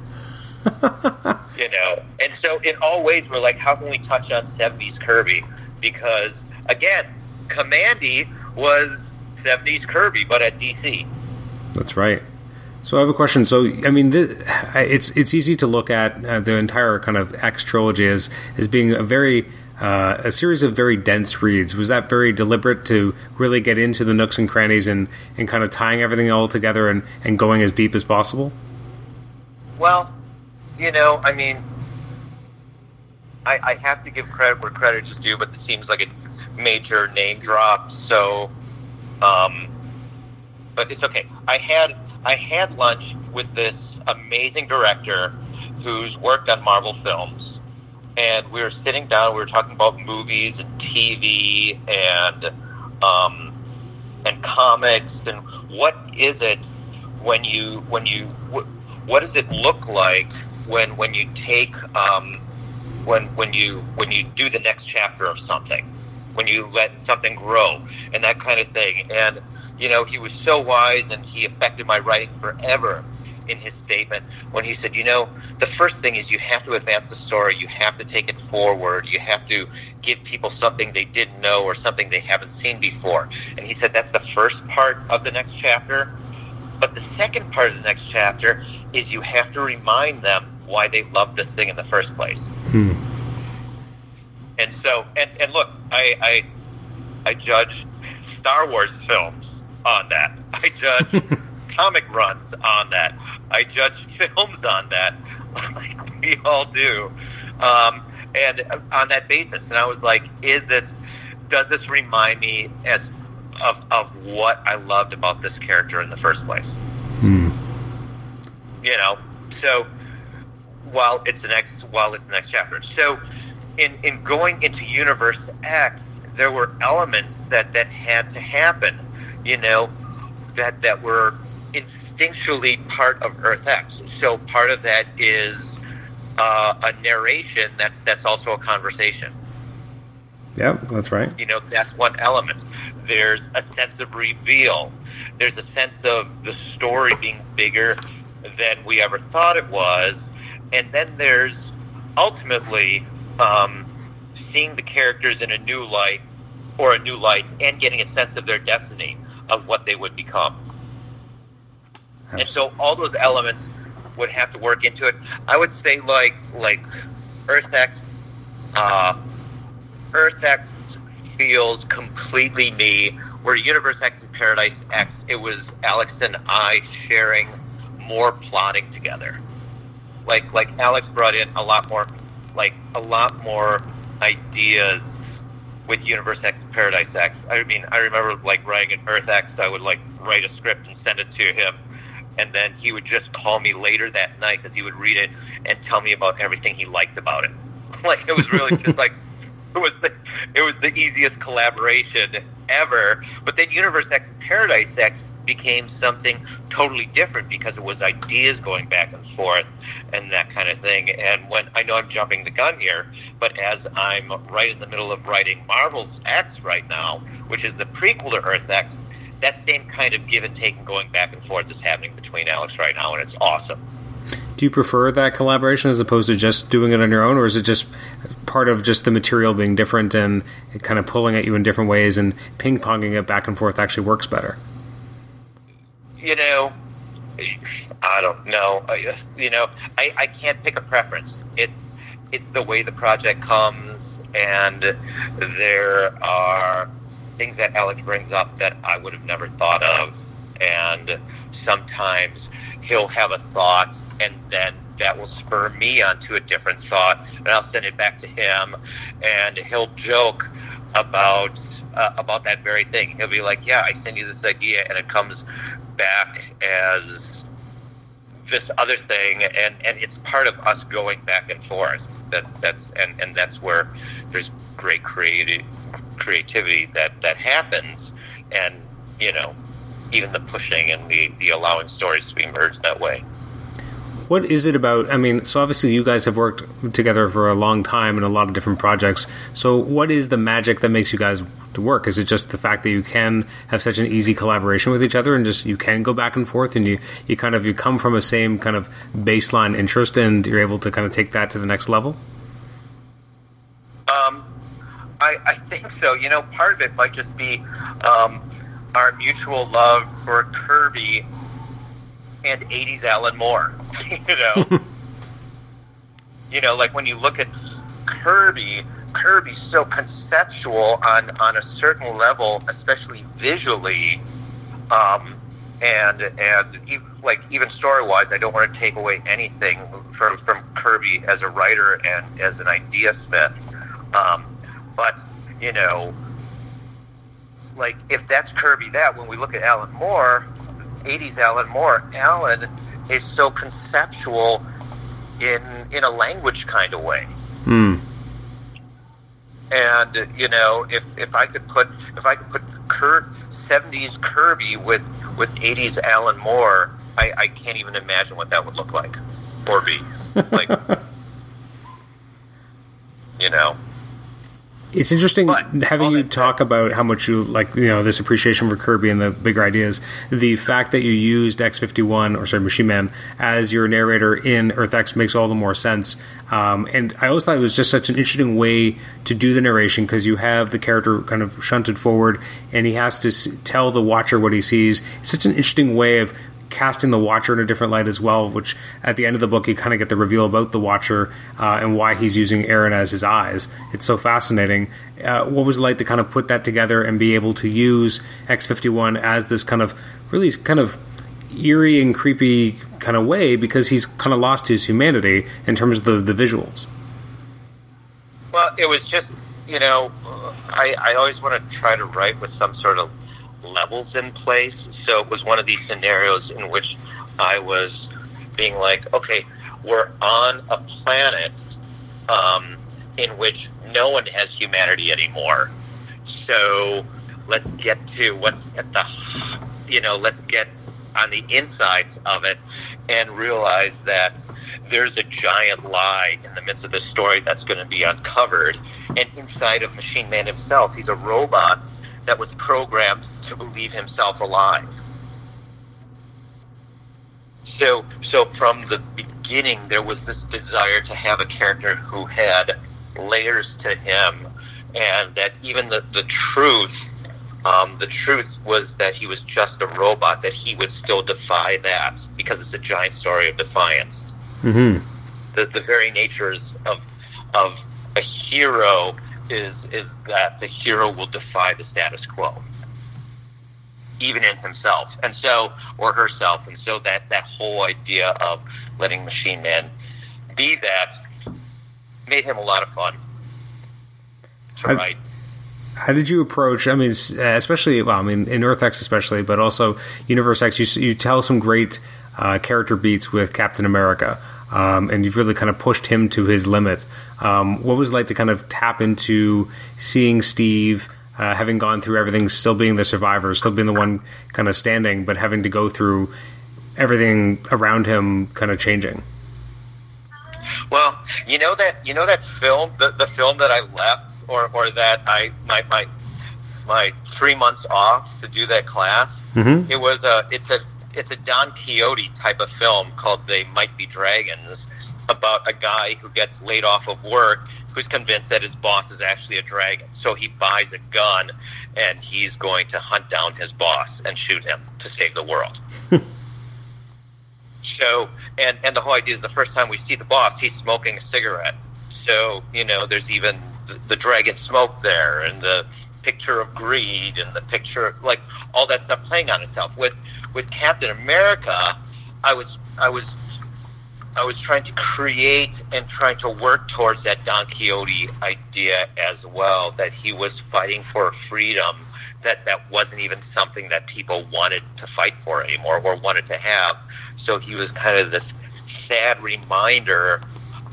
You know, and so in all ways we're like, how can we touch on 70s Kirby? Because, again, Commandy was 70s Kirby, but at DC. That's right. So I have a question. So, I mean, it's easy to look at the entire kind of X trilogy as being a series of very dense reads. Was that very deliberate to really get into the nooks and crannies and kind of tying everything all together and going as deep as possible? Well, you know, I mean, I have to give credit where credit is due, but it seems like a major name drop, so... but it's okay. I had lunch with this amazing director who's worked on Marvel films, and we were sitting down. We were talking about movies and TV and comics, and what is it when you what does it look like when you take when you do the next chapter of something, when you let something grow and that kind of thing. And you know, he was so wise, and he affected my writing forever in his statement when he said, you know, the first thing is you have to advance the story. You have to take it forward. You have to give people something they didn't know or something they haven't seen before. And he said that's the first part of the next chapter. But the second part of the next chapter is you have to remind them why they loved this thing in the first place. Hmm. And so, and look, I judge Star Wars films on that. I judge comic runs on that. I judge films on that, like we all do, and on that basis. And I was like, does this remind me of what I loved about this character in the first place? Hmm. You know, so while it's the next chapter. So in going into Universe X, there were elements that had to happen, you know, that were instinctually part of Earth X. So part of that is a narration that's also a conversation. Yeah, that's right. You know, that's one element. There's a sense of reveal. There's a sense of the story being bigger than we ever thought it was. And then there's ultimately seeing the characters in a new light and getting a sense of their destiny, of what they would become. Absolutely. And so all those elements would have to work into it. I would say like Earth X feels completely me, where Universe X and Paradise X, it was Alex and I sharing more plotting together. Like Alex brought in a lot more ideas with Universe X and Paradise X. I mean, I remember like writing an Earth X, I would like write a script and send it to him, and then he would just call me later that night because he would read it and tell me about everything he liked about it. Like, it was really just like, it was the easiest collaboration ever. But then Universe X and Paradise X became something totally different because it was ideas going back and forth and that kind of thing. And when, I know I'm jumping the gun here, but as I'm right in the middle of writing Marvel's X right now, which is the prequel to Earth X, that same kind of give and take and going back and forth is happening between Alex right now, and it's awesome. Do you prefer that collaboration as opposed to just doing it on your own, or is it just part of just the material being different and kind of pulling at you in different ways and ping-ponging it back and forth actually works better? You know, I don't know. You know, I can't pick a preference. It's the way the project comes, and there are things that Alex brings up that I would have never thought of, and sometimes he'll have a thought, and then that will spur me onto a different thought, and I'll send it back to him, and he'll joke about that very thing. He'll be like, yeah, I send you this idea, and it comes back as this other thing, and it's part of us going back and forth. That's where there's great creativity that happens, and, you know, even the pushing and the allowing stories to be merged that way. What is it about, I mean, so obviously you guys have worked together for a long time in a lot of different projects, so what is the magic that makes you guys work? Is it just the fact that you can have such an easy collaboration with each other and just you can go back and forth, and you come from a same kind of baseline interest and you're able to kind of take that to the next level? I think so. You know, part of it might just be our mutual love for Kirby and 80s Alan Moore, you know. You know, like when you look at Kirby's so conceptual on a certain level, especially visually, and even story-wise. I don't want to take away anything from Kirby as a writer and as an idea smith, but, you know, like if that's Kirby, that when we look at Alan Moore, 80s Alan Moore, Alan is so conceptual in a language kind of way. Mm. And, you know, if I could put 70s Kirby with 80s Alan Moore, I can't even imagine what that would look like or be. Like, you know. It's interesting having you talk about how much you like, you know, this appreciation for Kirby and the bigger ideas. The fact that you used X-51, or sorry, Machine Man, as your narrator in Earth X makes all the more sense. And I always thought it was just such an interesting way to do the narration, because you have the character kind of shunted forward and he has to tell the watcher what he sees. It's such an interesting way of casting the Watcher in a different light as well, which at the end of the book you kind of get the reveal about the Watcher and why he's using Aaron as his eyes. It's so fascinating. What was it like to kind of put that together and be able to use X-51 as this kind of really kind of eerie and creepy kind of way, because he's kind of lost his humanity in terms of the visuals? Well, it was just, you know, I always want to try to write with some sort of levels in place, so it was one of these scenarios in which I was being like, okay, we're on a planet in which no one has humanity anymore, so let's get to what's at the, you know, let's get on the insides of it and realize that there's a giant lie in the midst of this story that's going to be uncovered, and inside of Machine Man himself, he's a robot that was programmed to believe himself alive. So from the beginning, there was this desire to have a character who had layers to him, and that even the truth The truth was that he was just a robot, that he would still defy that, because it's a giant story of defiance. Mm-hmm. The very natures of a hero is that the hero will defy the status quo, even in himself, and so, or herself, and so that whole idea of letting Machine Man be that made him a lot of fun to write. How did you approach, I mean, especially, well, I mean, in Earth X especially, but also Universe X, you tell some great character beats with Captain America, and you've really kind of pushed him to his limit. What was it like to kind of tap into seeing Steve, having gone through everything, still being the survivor, still being the one kind of standing, but having to go through everything around him kind of changing? Well, you know that film, the film that I left, or that I my 3 months off to do that class. Mm-hmm. It was it's a Don Quixote type of film called They Might Be Dragons, about a guy who gets laid off of work, who's convinced that his boss is actually a dragon. So he buys a gun, and he's going to hunt down his boss and shoot him to save the world. So, and the whole idea is the first time we see the boss, he's smoking a cigarette. So, there's even the dragon smoke there, and the picture of greed, and the picture of, like, all that stuff playing on itself. With Captain America, I was trying to create and trying to work towards that Don Quixote idea as well, that he was fighting for freedom that wasn't even something that people wanted to fight for anymore or wanted to have. So he was kind of this sad reminder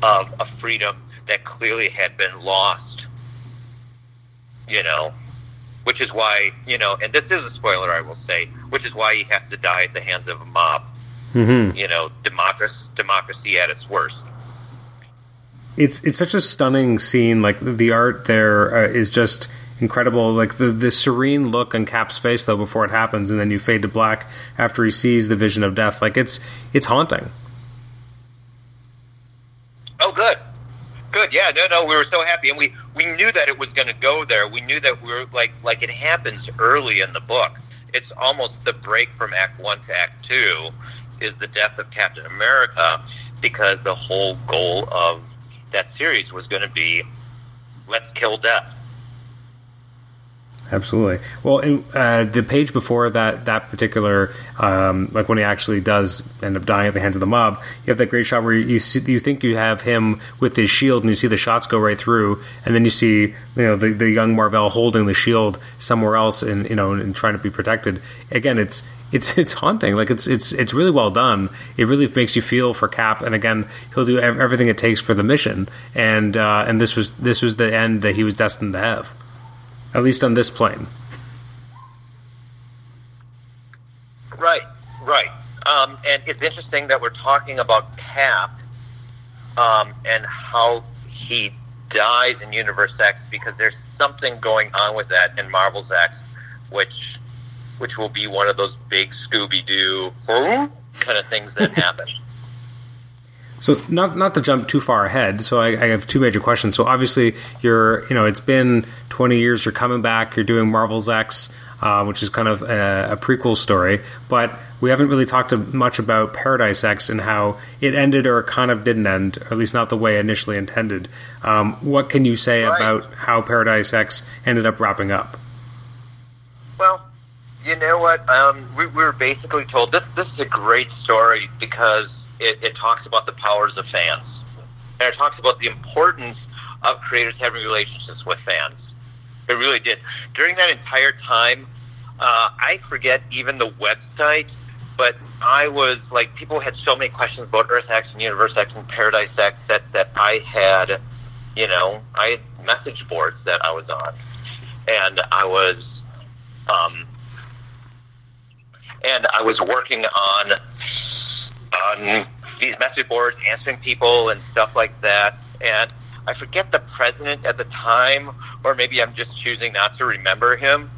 of a freedom that clearly had been lost, which is why, and this is a spoiler, I will say, which is why he has to die at the hands of a mob. Mm-hmm. Democracy at its worst. It's such a stunning scene. Like, the art there is just incredible. Like, the serene look on Cap's face, though, before it happens, and then you fade to black after he sees the vision of death. Like, it's haunting. Oh, good. Yeah, no, we were so happy, and we knew that it was going to go there. We knew that we were like it happens early in the book. It's almost the break from Act 1 to Act 2 is the death of Captain America, because the whole goal of that series was going to be, let's kill death. Absolutely. Well, and the page before that particular, like when he actually does end up dying at the hands of the mob, you have that great shot where you think you have him with his shield, and you see the shots go right through, and then you see the young Marvel holding the shield somewhere else, and and trying to be protected. Again, it's haunting. Like, it's really well done. It really makes you feel for Cap, and again, he'll do everything it takes for the mission. And this was the end that he was destined to have. At least on this plane. Right. And it's interesting that we're talking about Cap and how he dies in Universe X, because there's something going on with that in Marvel's X, which will be one of those big Scooby-Doo kind of things that happen. So not to jump too far ahead, so I have two major questions. So obviously you're, it's been 20 years, you're coming back, you're doing Marvel's X, which is kind of a prequel story, but we haven't really talked much about Paradise X and how it ended or kind of didn't end, or at least not the way initially intended. What can you say about how Paradise X ended up wrapping up? Well, you know what? We were basically told this is a great story because it talks about the powers of fans, and it talks about the importance of creators having relationships with fans. It really did. During that entire time, I forget even the website, but I was like, people had so many questions about Earth X and Universe X and Paradise X that I had, I had message boards that I was on, and I was working on these message boards, answering people and stuff like that. And I forget the president at the time, or maybe I'm just choosing not to remember him,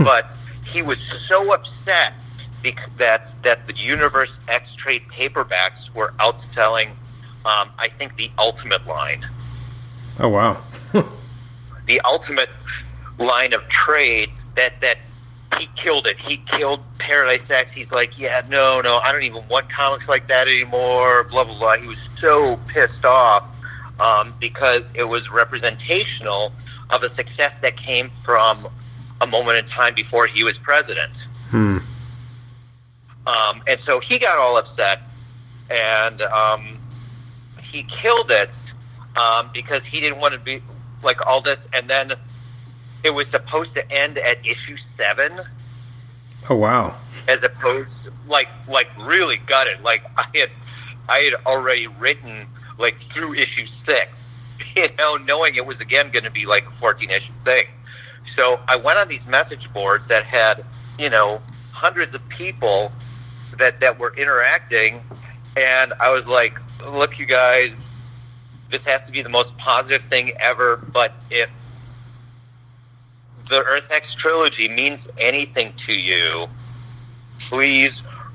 but he was so upset that the Universe X trade paperbacks were outselling, I think, the Ultimate line. Oh, wow. The Ultimate line of trade that he killed it. He killed Paradise X. He's like, yeah, no, I don't even want comics like that anymore, blah, blah, blah. He was so pissed off because it was representational of a success that came from a moment in time before he was president. And so he got all upset, and he killed it because he didn't want to be like all this. And then it was supposed to end at issue 7. Oh wow! As opposed, like really gutted. Like I had already written like through issue 6, you know, knowing it was again going to be like a 14-issue thing. So I went on these message boards that had, you know, hundreds of people that were interacting, and I was like, look, you guys, this has to be the most positive thing ever, but if the Earth X trilogy means anything to you, please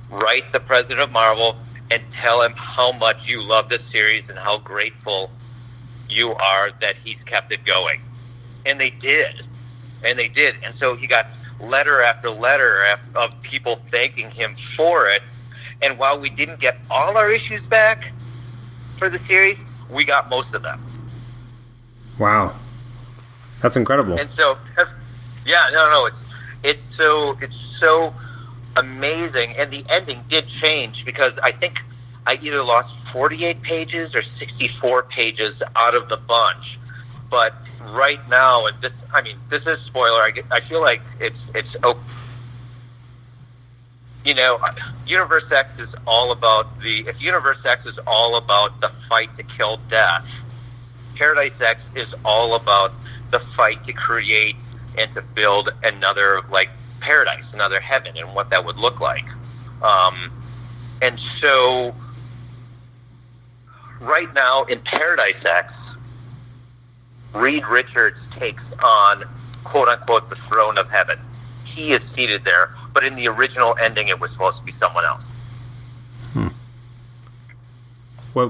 write the president of Marvel and tell him how much you love this series and how grateful you are that he's kept it going. And they did. And so he got letter after letter of people thanking him for it. And while we didn't get all our issues back for the series, we got most of them. Wow. That's incredible. And so, yeah, no, it's so amazing. And the ending did change because I think I either lost 48 pages or 64 pages out of the bunch. But right now, and this is spoiler. I feel like it's you know, Universe X is all about if Universe X is all about the fight to kill death, Paradise X is all about the fight to create and to build another, like, paradise, another heaven, and what that would look like. And so right now in Paradise X, Reed Richards takes on, quote-unquote, the throne of heaven. He is seated there, but in the original ending it was supposed to be someone else. Well,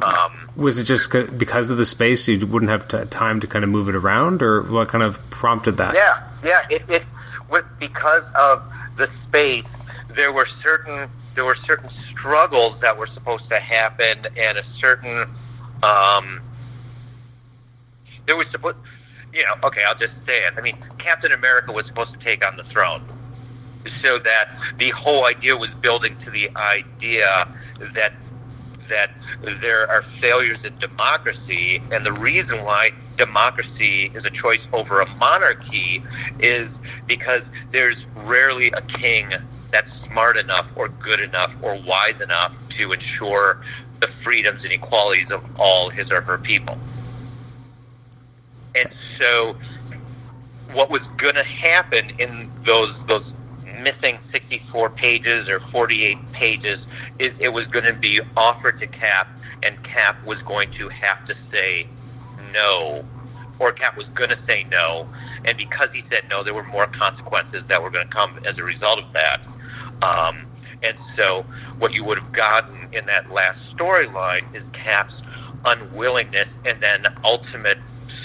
was it just because of the space you wouldn't have time to kind of move it around, or what kind of prompted that? Yeah. It was because of the space. There were certain struggles that were supposed to happen, and a certain there was supposed, you know. Okay, I'll just say it. I mean, Captain America was supposed to take on the throne, so that the whole idea was building to the idea that there are failures in democracy, and the reason why democracy is a choice over a monarchy is because there's rarely a king that's smart enough or good enough or wise enough to ensure the freedoms and equalities of all his or her people. And so what was going to happen in those missing 64 pages or 48 pages is it was going to be offered to Cap, and Cap was going to have to say no, or Cap was going to say no, and because he said no, there were more consequences that were going to come as a result of that. And so what you would have gotten in that last storyline is Cap's unwillingness and then ultimate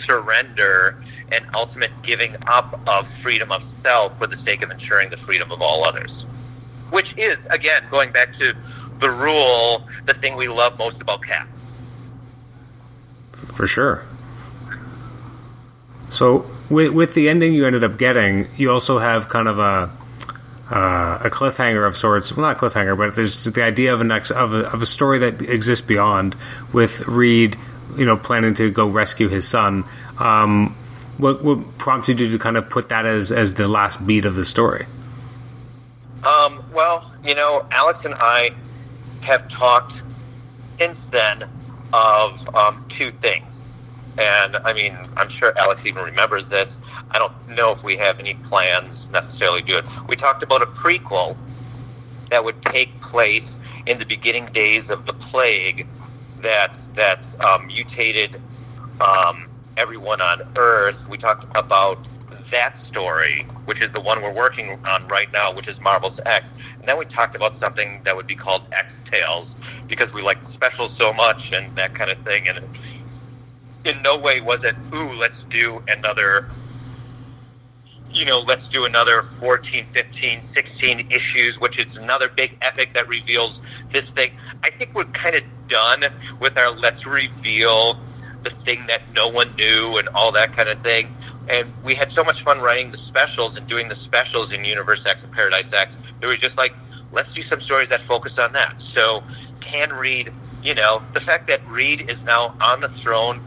surrender and ultimate giving up of freedom of self for the sake of ensuring the freedom of all others. Which is, again, going back to the rule, the thing we love most about Cap. For sure. So, with the ending you ended up getting, you also have kind of a cliffhanger of sorts. Well, not cliffhanger, but there's the idea of a story that exists beyond, with Reed, you know, planning to go rescue his son. What prompted you to kind of put that as the last beat of the story? Well, you know, Alex and I have talked since then of two things. And, I mean, I'm sure Alex even remembers this. I don't know if we have any plans necessarily to do it. We talked about a prequel that would take place in the beginning days of the plague that mutated everyone on Earth. We talked about that story, which is the one we're working on right now, which is Marvel's X. And then we talked about something that would be called X-Tales, because we like specials so much and that kind of thing. And in no way was it, ooh, let's do another you know, let's do another 14, 15, 16 issues, which is another big epic that reveals this thing. I think we're kind of done with our let's reveal the thing that no one knew and all that kind of thing. And we had so much fun writing the specials and doing the specials in Universe X and Paradise X. It was just like, let's do some stories that focus on that. So can Reed, you know, the fact that Reed is now on the throne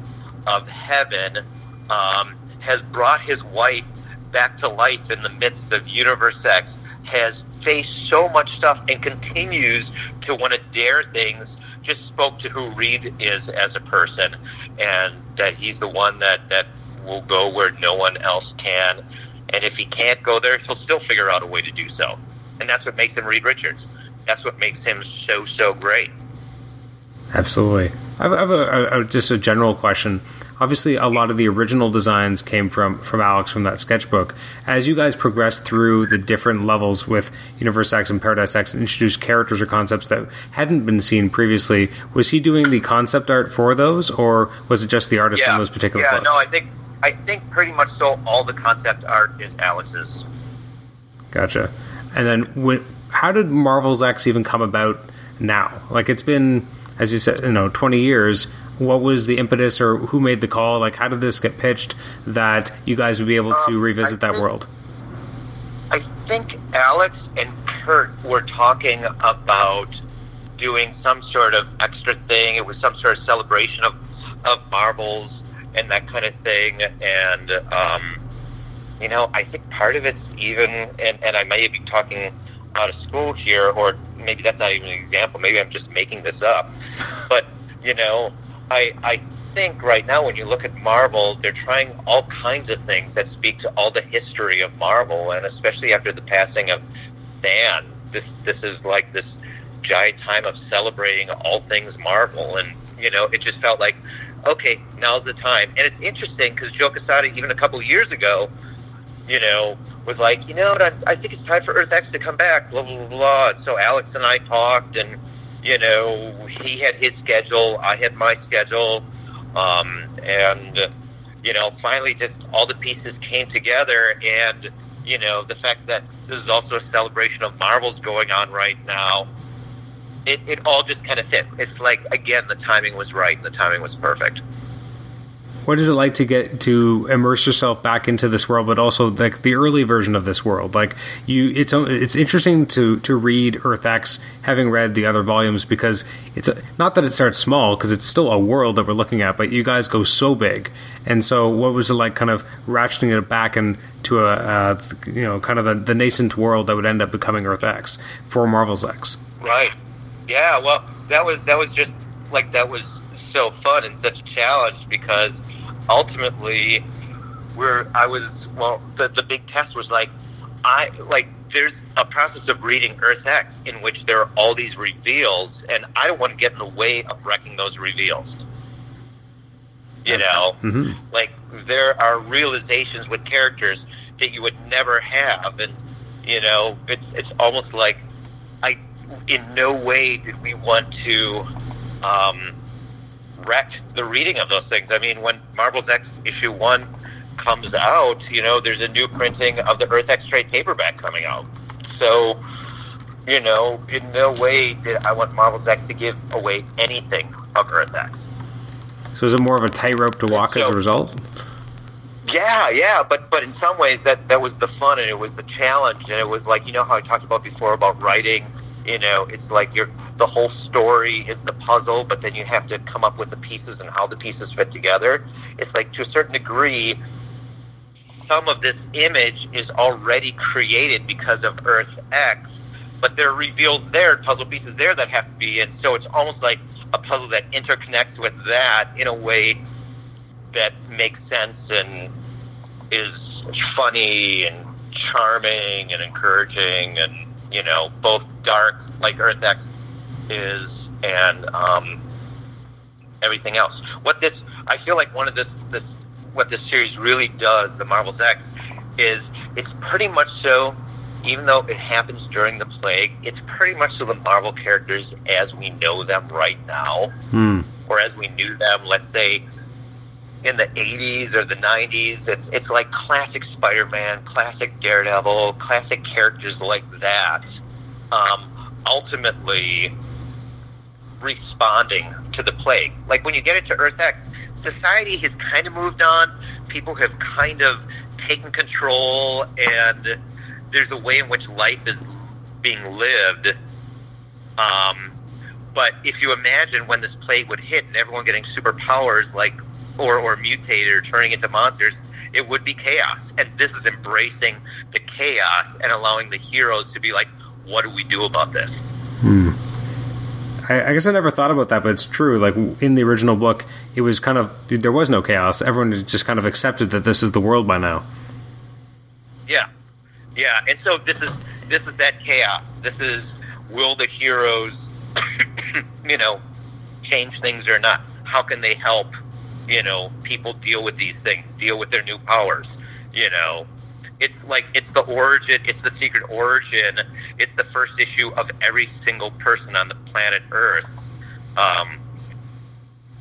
of heaven, has brought his wife back to life in the midst of Universe X, has faced so much stuff and continues to want to dare things, just spoke to who Reed is as a person, and that he's the one that will go where no one else can. And if he can't go there, he'll still figure out a way to do so. And that's what makes him Reed Richards. That's what makes him so, so great. Absolutely. I have just a general question. Obviously, a lot of the original designs came from Alex, from that sketchbook. As you guys progress through the different levels with Universe X and Paradise X and introduce characters or concepts that hadn't been seen previously, was he doing the concept art for those, or was it just the artist in those particular books? Yeah, no, I think pretty much so all the concept art is Alex's. Gotcha. And then how did Marvel's X even come about now? Like, it's been, as you said, 20 years. What was the impetus, or who made the call? Like, how did this get pitched that you guys would be able to revisit that world? I think Alex and Kurt were talking about doing some sort of extra thing. It was some sort of celebration of Marvels and that kind of thing. And, I think part of it's even, and I may be talking out of school here, or maybe that's not even an example. Maybe I'm just making this up. But, I think right now when you look at Marvel, they're trying all kinds of things that speak to all the history of Marvel, and especially after the passing of Stan, this is like this giant time of celebrating all things Marvel. And, it just felt like, okay, now's the time. And it's interesting because Joe Quesada, even a couple of years ago, was like, I think it's time for Earth X to come back, blah, blah, blah. And so Alex and I talked, and, he had his schedule, I had my schedule, finally just all the pieces came together. And, the fact that this is also a celebration of Marvel's going on right now, it all just kind of fit. It's like, again, the timing was right and the timing was perfect. What is it like to get to immerse yourself back into this world, but also like the early version of this world? Like it's interesting to read Earth X, having read the other volumes, because it's not that it starts small, because it's still a world that we're looking at, but you guys go so big. And so, what was it like, kind of ratcheting it back into the nascent world that would end up becoming Earth X for Marvel's X? Right. Yeah. Well, that was just like, that was so fun and such a challenge, because ultimately, the big test was like, there's a process of reading Earth X in which there are all these reveals, and I don't want to get in the way of wrecking those reveals. Mm-hmm. Like, there are realizations with characters that you would never have, and it's almost like in no way did we want to wreck the reading of those things. I mean, when Marvel's X issue 1 comes out, there's a new printing of the Earth X trade paperback coming out. So, in no way did I want Marvel's X to give away anything of Earth X. So is it more of a tightrope to walk as a result? Yeah, but in some ways that was the fun, and it was the challenge, and it was like, how I talked about before about writing, it's like the whole story is the puzzle, but then you have to come up with the pieces and how the pieces fit together. It's like, to a certain degree, some of this image is already created because of Earth X, but there are reveals there, puzzle pieces there that have to be in. So it's almost like a puzzle that interconnects with that in a way that makes sense and is funny and charming and encouraging and, both dark, like Earth X is, and everything else. I feel like one of what this series really does, the Marvel's X, is it's pretty much so, even though it happens during the plague, it's pretty much so the Marvel characters as we know them right now, or as we knew them, let's say, in the 80s or the 90s. It's like classic Spider-Man, classic Daredevil, classic characters like that, ultimately responding to the plague. Like when you get into Earth X, society has kind of moved on. People have kind of taken control, and there's a way in which life is being lived. But if you imagine when this plague would hit and everyone getting superpowers, like or mutated or turning into monsters, it would be chaos. And this is embracing the chaos and allowing the heroes to be like, what do we do about this? I guess I never thought about that, but it's true. Like in the original book, it was kind of, there was no chaos. Everyone just kind of accepted that this is the world by now. Yeah. Yeah. And so this is that chaos. This is, will the heroes, change things or not? How can they help, people deal with these things, deal with their new powers? It's like, it's the origin, it's the secret origin, it's the first issue of every single person on the planet Earth,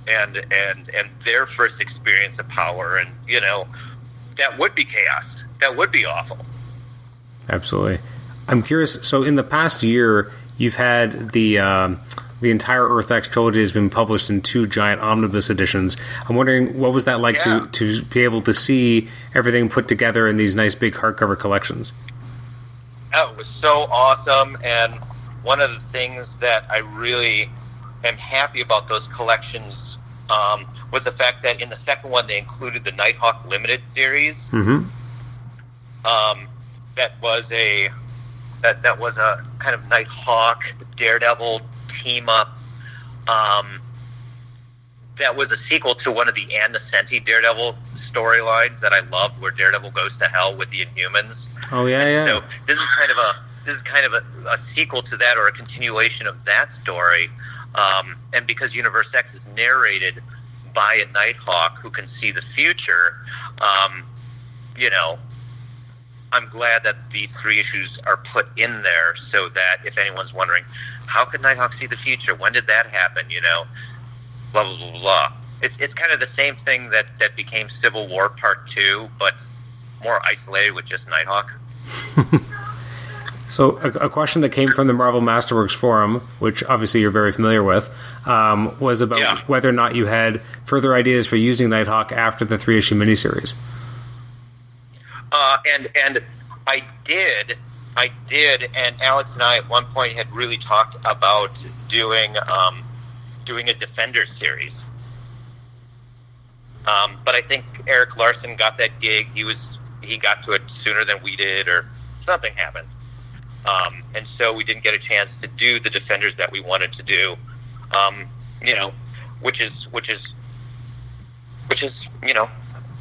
and their first experience of power, and, that would be chaos, that would be awful. Absolutely. I'm curious, so in the past year, you've had the entire Earth X trilogy has been published in 2 giant omnibus editions. I'm wondering, what was that like to be able to see everything put together in these nice big hardcover collections? Oh, it was so awesome, and one of the things that I really am happy about those collections was the fact that in the second one they included the Nighthawk Limited series. Mm-hmm. That was a kind of Nighthawk Daredevil team up. That was a sequel to one of the Ann Nesenti Daredevil storylines that I loved, where Daredevil goes to hell with the Inhumans. Oh yeah, yeah. So this is kind of a sequel to that, or a continuation of that story. And because Universe X is narrated by a Nighthawk who can see the future, I'm glad that these 3 issues are put in there so that if anyone's wondering, how could Nighthawk see the future? When did that happen? Blah, blah, blah, blah. It's kind of the same thing that became Civil War Part 2, but more isolated with just Nighthawk. So a question that came from the Marvel Masterworks Forum, which obviously you're very familiar with, was about whether or not you had further ideas for using Nighthawk after the 3-issue miniseries. And I did, and Alex and I at one point had really talked about doing a Defenders series. But I think Eric Larson got that gig. He got to it sooner than we did, or something happened. And so we didn't get a chance to do the Defenders that we wanted to do. Which is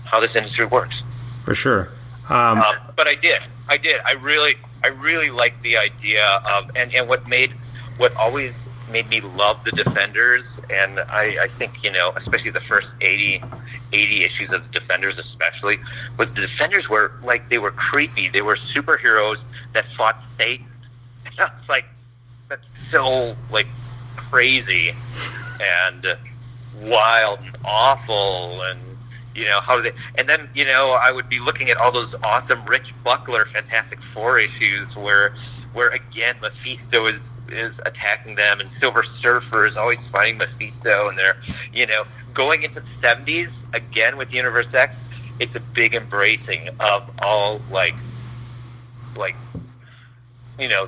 how this industry works. For sure. But I did. I really liked the idea of, and what always made me love the Defenders, and I think, especially the first 80 issues of the Defenders especially, was the Defenders were, like, they were creepy. They were superheroes that fought Satan. And I was like, that's so, like, crazy and wild and awful, and how they, and then, I would be looking at all those awesome Rich Buckler Fantastic Four issues where again, Mephisto is attacking them, and Silver Surfer is always fighting Mephisto, and they're, going into the 70s, again with Universe X, it's a big embracing of all,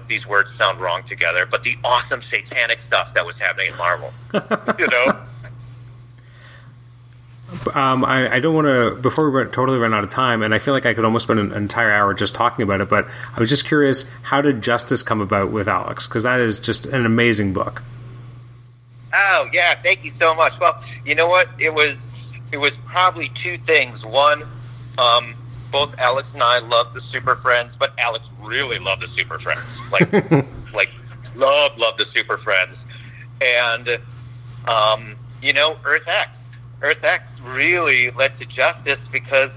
these words sound wrong together, but the awesome satanic stuff that was happening in Marvel, I don't want to, before we totally run out of time, and I feel like I could almost spend an entire hour just talking about it, but I was just curious, how did Justice come about with Alex? Because that is just an amazing book. Oh, yeah, thank you so much. Well, you know what? It was probably 2 things. One, both Alex and I love the Super Friends, but Alex really loved the Super Friends. Like love the Super Friends. And, Earth X really led to Justice because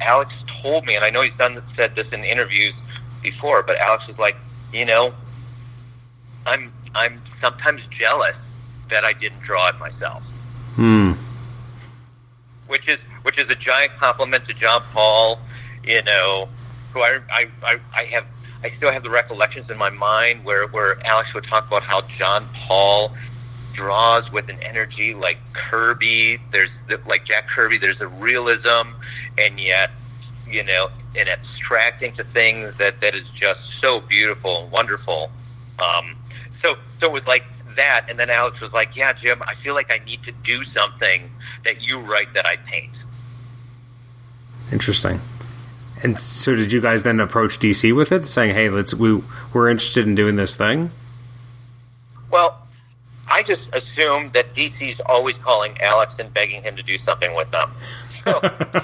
Alex told me, and I know he's said this in interviews before, but Alex was like, I'm sometimes jealous that I didn't draw it myself. which is a giant compliment to John Paul, you know, who I still have the recollections in my mind where Alex would talk about how John Paul draws with an energy like Kirby. Like Jack Kirby, there's a realism, and yet, you know, an abstracting to things that is just so beautiful and wonderful. So it was like that, and then Alex was like, yeah, Jim, I feel like I need to do something that you write that I paint. Interesting. And so did you guys then approach DC with it, saying, hey, we're interested in doing this thing? Well, I just assumed that DC's always calling Alex and begging him to do something with them. So,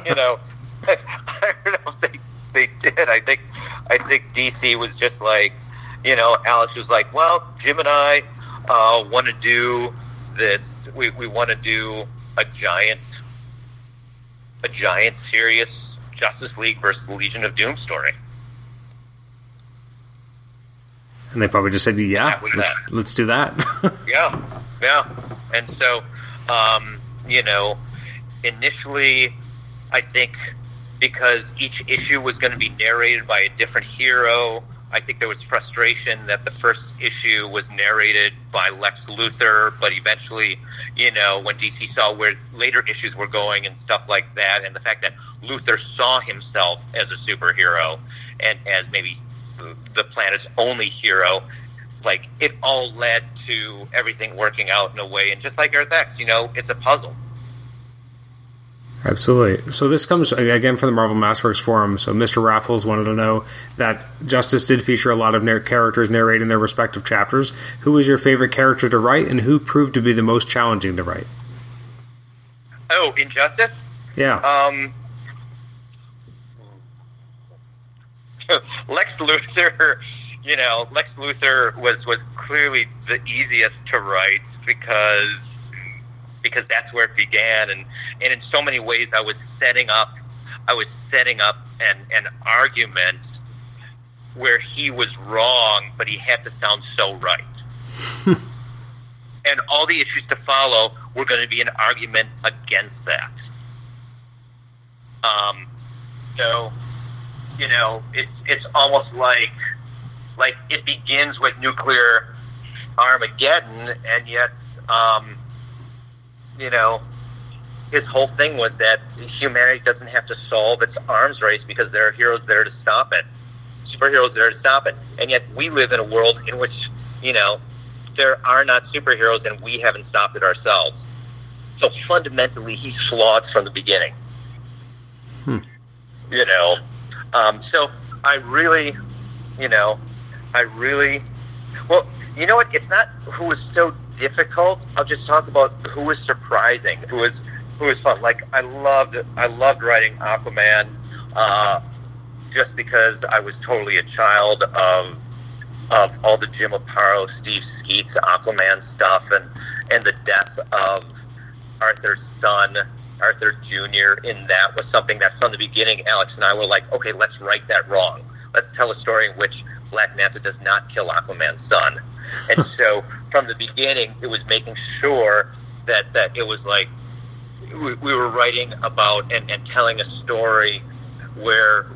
you know, I don't know if they did. I think DC was just like, you know, Alex was like, well, Jim and I want to do this. We want to do a giant serious Justice League versus the Legion of Doom story. And they probably just said, yeah, let's do that. yeah. And so, you know, initially, I think because each issue was going to be narrated by a different hero, I think there was frustration that the first issue was narrated by Lex Luthor, but eventually, you know, when DC saw where later issues were going and stuff like that, and the fact that Luthor saw himself as a superhero and as maybe the planet's only hero, like, it all led to everything working out in a way. And just like Earth X, you know, it's a puzzle. Absolutely. So this comes, again, from the Marvel Masterworks Forum. So Mr. Raffles wanted to know that Justice did feature a lot of characters narrating their respective chapters. Who was your favorite character to write, and who proved to be the most challenging to write? Oh, in Justice? Yeah. Lex Luthor, you know, Lex Luthor was clearly the easiest to write because that's where it began, and in so many ways I was setting up an argument where he was wrong, but he had to sound so right. And all the issues to follow were going to be an argument against that. So, you know, it's almost like it begins with nuclear Armageddon, and yet, you know, his whole thing was that humanity doesn't have to solve its arms race because there are heroes there to stop it. Superheroes there to stop it. And yet we live in a world in which, you know, there are not superheroes and we haven't stopped it ourselves. So fundamentally, he's flawed from the beginning. You know, so well, you know what? It's not who is so difficult. I'll just talk about who is surprising, who is fun. Like I loved writing Aquaman, just because I was totally a child of all the Jim Aparo, Steve Skeets, Aquaman stuff, and the death of Arthur's son. Arthur Jr. in that was something that from the beginning Alex and I were like, okay, let's right that wrong. Let's tell a story in which Black Manta does not kill Aquaman's son. And so from the beginning it was making sure that it was like we were writing about and telling a story where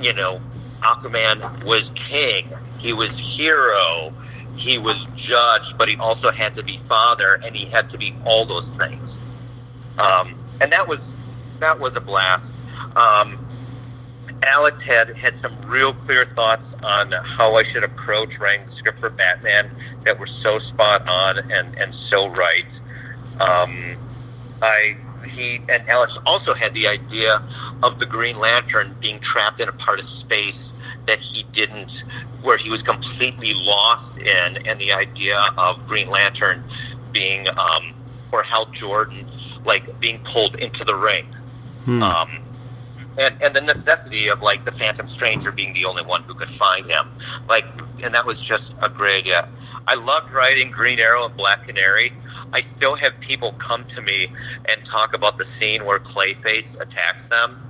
you know, Aquaman was king, he was hero, he was judge, but he also had to be father and he had to be all those things. And that was a blast. Alex had some real clear thoughts on how I should approach writing the script for Batman that were so spot on and so right. And Alex also had the idea of the Green Lantern being trapped in a part of space where he was completely lost in, and the idea of Green Lantern being or Hal Jordan, like, being pulled into the ring. And the necessity of, like, the Phantom Stranger being the only one who could find him. Like, and that was just a great idea. I loved writing Green Arrow and Black Canary. I still have people come to me and talk about the scene where Clayface attacks them.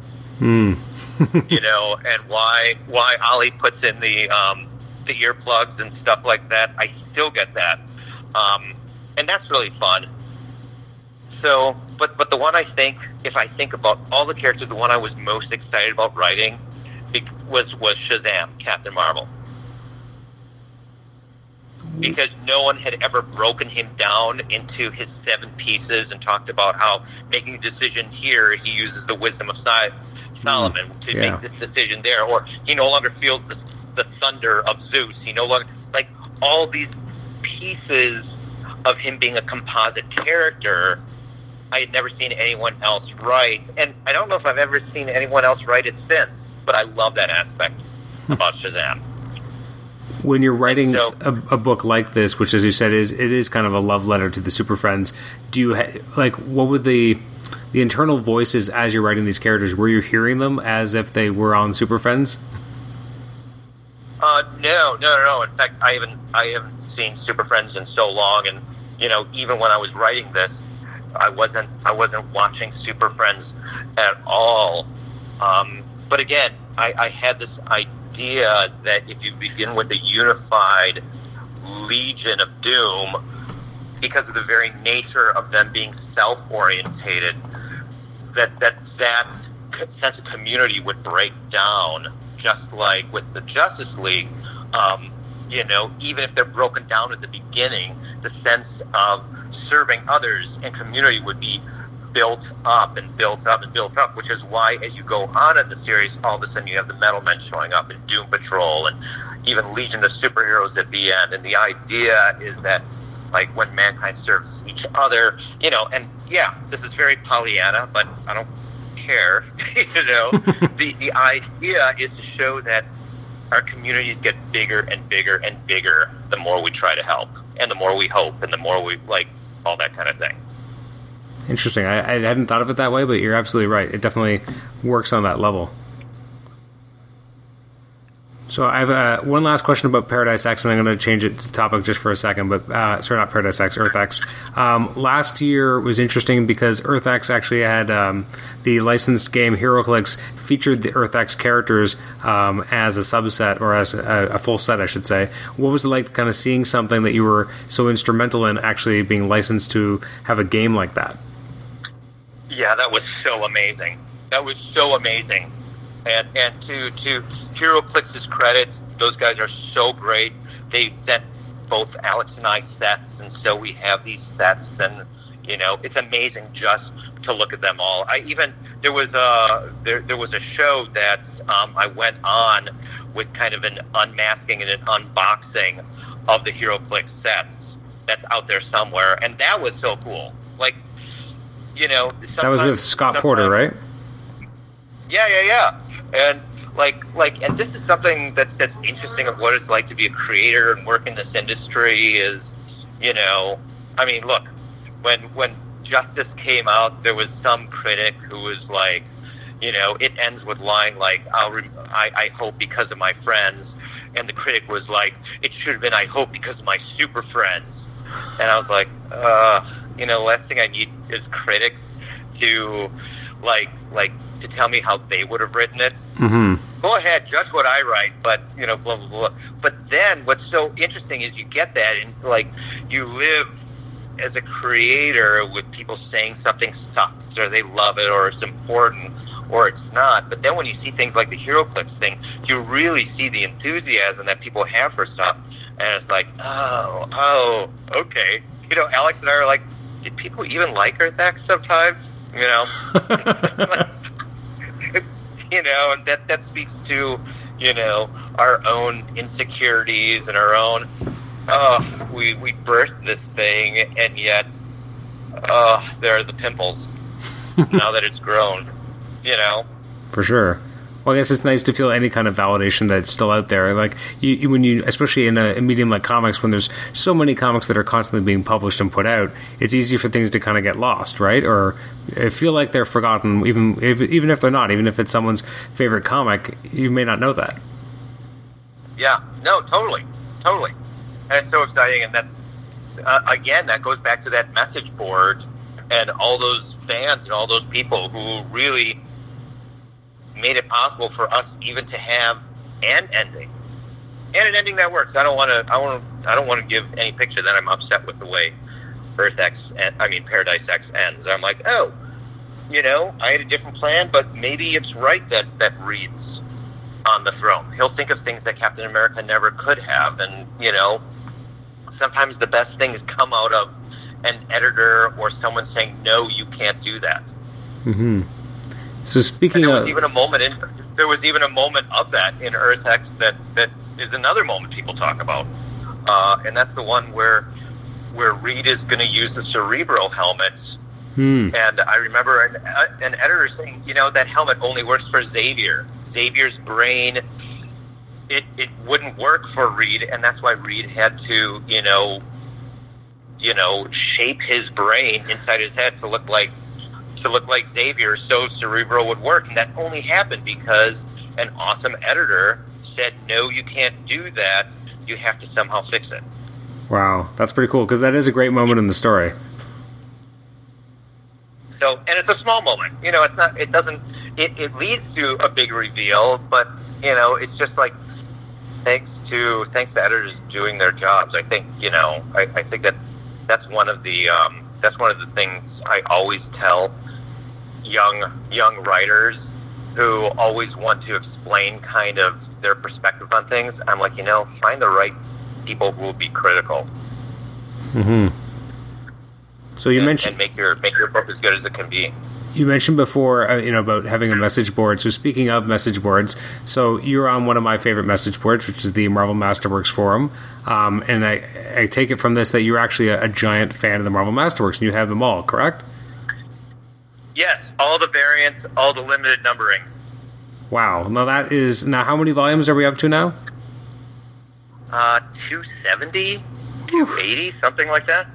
You know, and why Ollie puts in the earplugs and stuff like that. I still get that. And that's really fun. So, but the one I think, if I think about all the characters, the one I was most excited about writing was Shazam, Captain Marvel. Because no one had ever broken him down into his 7 pieces and talked about how making a decision here, he uses the wisdom of Solomon to make this decision there, or he no longer feels the thunder of Zeus. He no longer, like, all these pieces of him being a composite character, I had never seen anyone else write, and I don't know if I've ever seen anyone else write it since, but I love that aspect about Shazam. When you're writing a book like this, which, as you said, is kind of a love letter to the Super Friends, do you what were the internal voices as you're writing these characters? Were you hearing them as if they were on Super Friends? No. In fact, I haven't seen Super Friends in so long, and even when I was writing this, I wasn't watching Super Friends at all. But again, I had this idea that if you begin with a unified legion of doom, because of the very nature of them being self-orientated, that sense of community would break down, just like with the Justice League. Even if they're broken down at the beginning, the sense of serving others and community would be built up and built up and built up, which is why as you go on in the series, all of a sudden you have the Metal Men showing up and Doom Patrol and even Legion of Superheroes at the end. And the idea is that, like, when mankind serves each other, this is very Pollyanna, but I don't care, the idea is to show that our communities get bigger and bigger and bigger the more we try to help and the more we hope and the more we, like, all that kind of thing. Interesting. I hadn't thought of it that way, but you're absolutely right. It definitely works on that level. So I have one last question about Paradise X, and I'm going to change it to topic just for a second, but not Paradise X, Earth X. Last year was interesting because Earth X actually had the licensed game HeroClix featured the Earth X characters as a subset, or as a full set, I should say. What was it like kind of seeing something that you were so instrumental in actually being licensed to have a game like that? Yeah, that was so amazing. And to HeroClix's credit, those guys are so great. They sent both Alex and I sets, and so we have these sets, and it's amazing just to look at them all. There was a show that I went on with kind of an unmasking and an unboxing of the HeroClix sets that's out there somewhere, and that was so cool. That was with Scott Porter, right? Yeah. And and this is something that's interesting of what it's like to be a creator and work in this industry is, look, when Justice came out, there was some critic who was like, it ends with lying like, I hope because of my friends. And the critic was like, it should have been, I hope because of my super friends. And I was like, last thing I need is critics to to tell me how they would have written it. Mm-hmm. Go ahead, judge what I write, but blah, blah, blah. But then what's so interesting is you get that, and you live as a creator with people saying something sucks, or they love it, or it's important, or it's not. But then when you see things like the HeroClix thing, you really see the enthusiasm that people have for stuff, and it's like, oh, okay. Alex and I are like, did people even like Earth X sometimes? And that speaks to, our own insecurities and our own, we birthed this thing, and yet, there are the pimples now that it's grown, For sure. Well, I guess it's nice to feel any kind of validation that's still out there. Like, when you, especially in a medium like comics, when there's so many comics that are constantly being published and put out, it's easy for things to kind of get lost, right? Or feel like they're forgotten, even if they're not. Even if it's someone's favorite comic, you may not know that. Yeah. No, totally. And it's so exciting. And that, again, that goes back to that message board and all those fans and all those people who really made it possible for us even to have an ending, and an ending that works. I don't want to give any picture that I'm upset with the way Paradise X ends. I'm like, oh, you know, I had a different plan, but maybe it's right that Reed's on the throne. He'll think of things that Captain America never could have, and, you know, sometimes the best things come out of an editor or someone saying, no, you can't do that. Mm-hmm. So speaking of... there was even a moment of that in Earth X that is another moment people talk about. And that's the one where Reed is going to use the Cerebro helmet. Hmm. And I remember an editor saying, you know, that helmet only works for Xavier. Xavier's brain, it wouldn't work for Reed, and that's why Reed had to, you know, shape his brain inside his head to look like Xavier, so Cerebro would work. And that only happened because an awesome editor said, no, you can't do that. You have to somehow fix it. Wow, that's pretty cool, because that is a great moment in the story. So, and it's a small moment. You know, it leads to a big reveal, but, you know, it's just like, thanks to editors doing their jobs. I think, you know, I think that's one of the things I always tell young writers who always want to explain kind of their perspective on things. I'm like, you know, find the right people who will be critical. Mm-hmm. So you mentioned, and make your book as good as it can be. You mentioned before, you know, about having a message board. So speaking of message boards, so you're on one of my favorite message boards, which is the Marvel Masterworks Forum. And I take it from this that you're actually a giant fan of the Marvel Masterworks, and you have them all, correct? Yes, all the variants, all the limited numbering. Wow. Now that is... Now how many volumes are we up to now? 270, 280, something like that.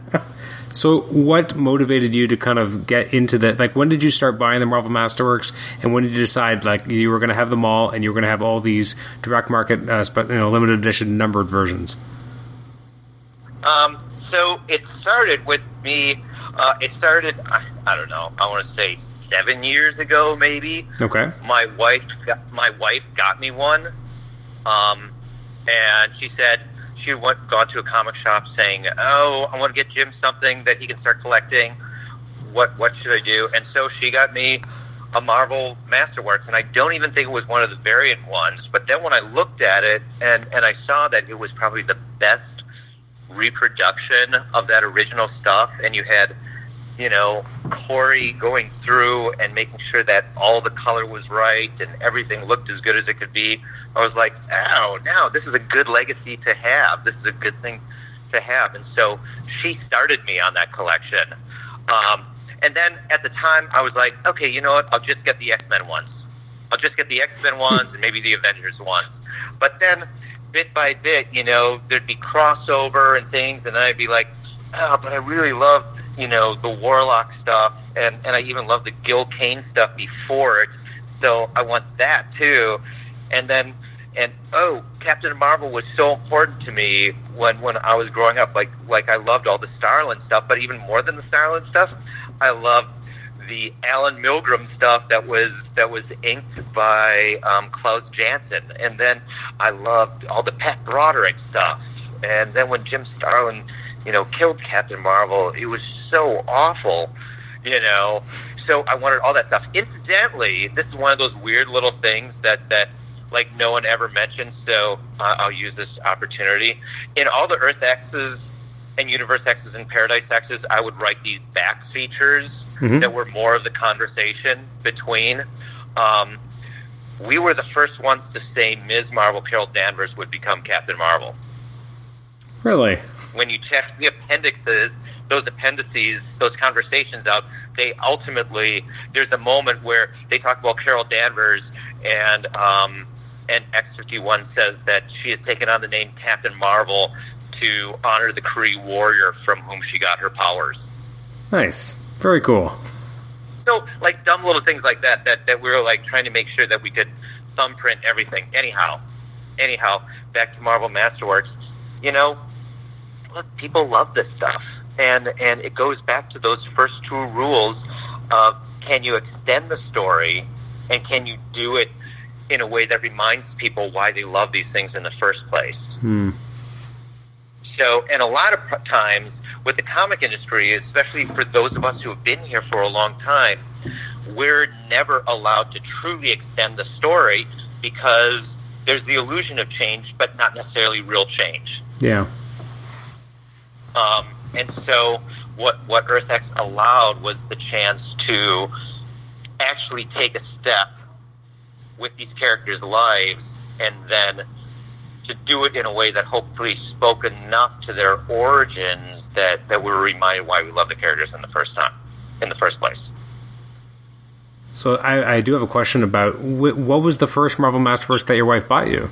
So what motivated you to kind of get into that? Like, when did you start buying the Marvel Masterworks, and when did you decide, like, you were going to have them all, and you were going to have all these direct market, limited edition numbered versions? So it started with me. It started, I don't know, I want to say 7 years ago, maybe. Okay. My wife got me one, and she said, she went gone to a comic shop saying, "Oh, I want to get Jim something that he can start collecting. What should I do?" And so she got me a Marvel Masterworks, and I don't even think it was one of the variant ones. But then when I looked at it and I saw that it was probably the best reproduction of that original stuff, and you had, you know, Corey going through and making sure that all the color was right and everything looked as good as it could be, I was like, oh, no, this is a good legacy to have. This is a good thing to have. And so she started me on that collection. And then at the time, I was like, okay, you know what? I'll just get the X-Men ones. I'll just get the X-Men ones and maybe the Avengers ones. But then bit by bit, you know, there'd be crossover and things, and I'd be like, oh, but I really love, you know, the Warlock stuff, and I even love the Gil Kane stuff before it, so I want that too. And then, Captain Marvel was so important to me when I was growing up. Like I loved all the Starlin stuff, but even more than the Starlin stuff, I loved the Alan Milgram stuff that was inked by Klaus Janson. And then I loved all the Pat Broderick stuff. And then when Jim Starlin, you know, killed Captain Marvel, it was so awful, you know. So I wanted all that stuff. Incidentally, this is one of those weird little things that like no one ever mentions, so I'll use this opportunity. In all the Earth X's and Universe X's and Paradise X's, I would write these back features that were more of the conversation between. We were the first ones to say Ms. Marvel Carol Danvers would become Captain Marvel. Really? When you check the appendixes, those conversations out, they ultimately, there's a moment where they talk about Carol Danvers, and X-51 says that she has taken on the name Captain Marvel to honor the Kree warrior from whom she got her powers. Nice. Very cool. So, like, dumb little things like that we were, like, trying to make sure that we could thumbprint everything. Anyhow, back to Marvel Masterworks. You know, look, people love this stuff, and it goes back to those first two rules of, can you extend the story, and can you do it in a way that reminds people why they love these things in the first place? So, and a lot of times with the comic industry, especially for those of us who have been here for a long time, we're never allowed to truly extend the story because there's the illusion of change, but not necessarily real change. Yeah. And so what Earth X allowed was the chance to actually take a step with these characters' lives and then to do it in a way that hopefully spoke enough to their origins that we were reminded why we love the characters in the first place. So I do have a question about what was the first Marvel Masterworks that your wife bought you?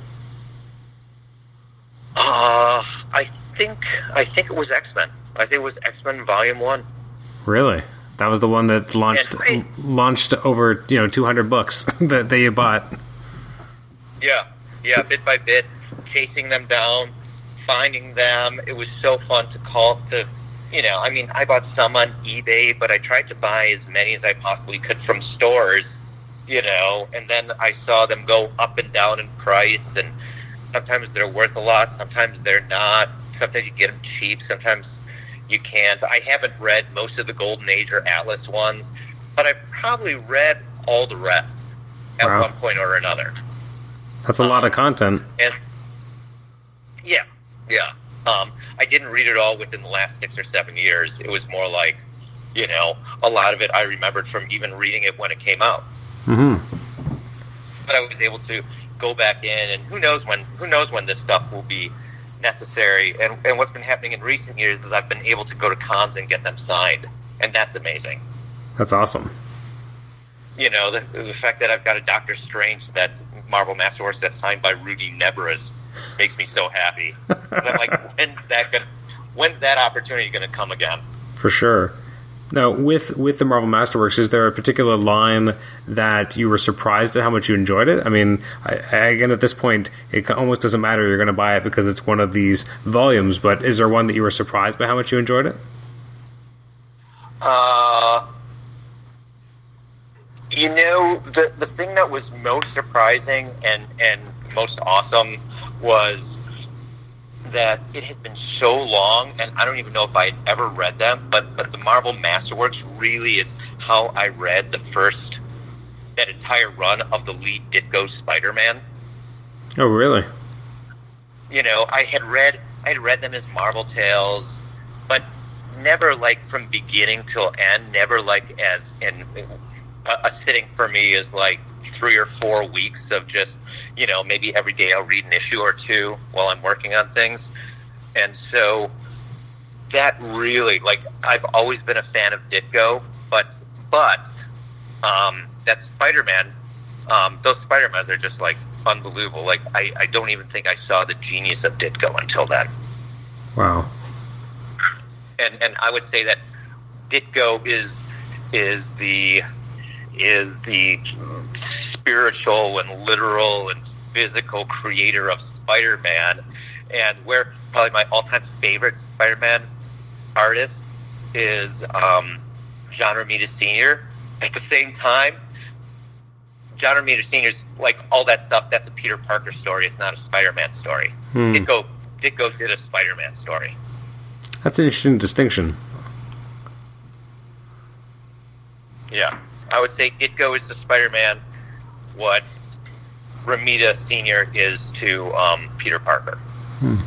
I think it was X-Men. I think it was X-Men Volume 1. Really? That was the one that launched over 200 books that you bought. Yeah, bit by bit, chasing them down, finding them. It was so fun to call to. I bought some on eBay, but I tried to buy as many as I possibly could from stores. And then I saw them go up and down in price, and sometimes they're worth a lot, sometimes they're not. Sometimes you get them cheap, sometimes you can't. I haven't read most of the Golden Age or Atlas ones, but I probably read all the rest at one point or another. That's a lot of content. Yeah. I didn't read it all within the last 6 or 7 years. It was more like, a lot of it I remembered from even reading it when it came out. Mm-hmm. But I was able to go back in, and who knows when this stuff will be necessary. And what's been happening in recent years is I've been able to go to cons and get them signed, and that's amazing. That's awesome. The fact that I've got a Doctor Strange that Marvel Masterworks that's signed by Rudy Nebras makes me so happy. I'm like, when's that opportunity going to come again? For sure. Now, with the Marvel Masterworks, is there a particular line that you were surprised at how much you enjoyed it? I mean, again, at this point, it almost doesn't matter. You're going to buy it because it's one of these volumes. But is there one that you were surprised by how much you enjoyed it? The thing that was most surprising and most awesome was that it had been so long, and I don't even know if I had ever read them, but the Marvel Masterworks really is how I read that entire run of the Lee Ditko Spider-Man. Oh, really? I had read them as Marvel Tales, but never like from beginning till end, never like as in a sitting for me is like 3 or 4 weeks of just, maybe every day I'll read an issue or two while I'm working on things. And so that really, I've always been a fan of Ditko, but that Spider-Man, those Spider-Mans are just, unbelievable. I don't even think I saw the genius of Ditko until then. Wow. And I would say that Ditko is the spiritual and literal and physical creator of Spider-Man, and where probably my all-time favorite Spider-Man artist is John Romita Sr. At the same time, John Romita Sr. is like all that stuff. That's a Peter Parker story. It's not a Spider-Man story. Ditko did a Spider-Man story. That's an interesting distinction. Yeah. I would say Ditko is to Spider-Man what Romita Sr. is to Peter Parker. Hmm.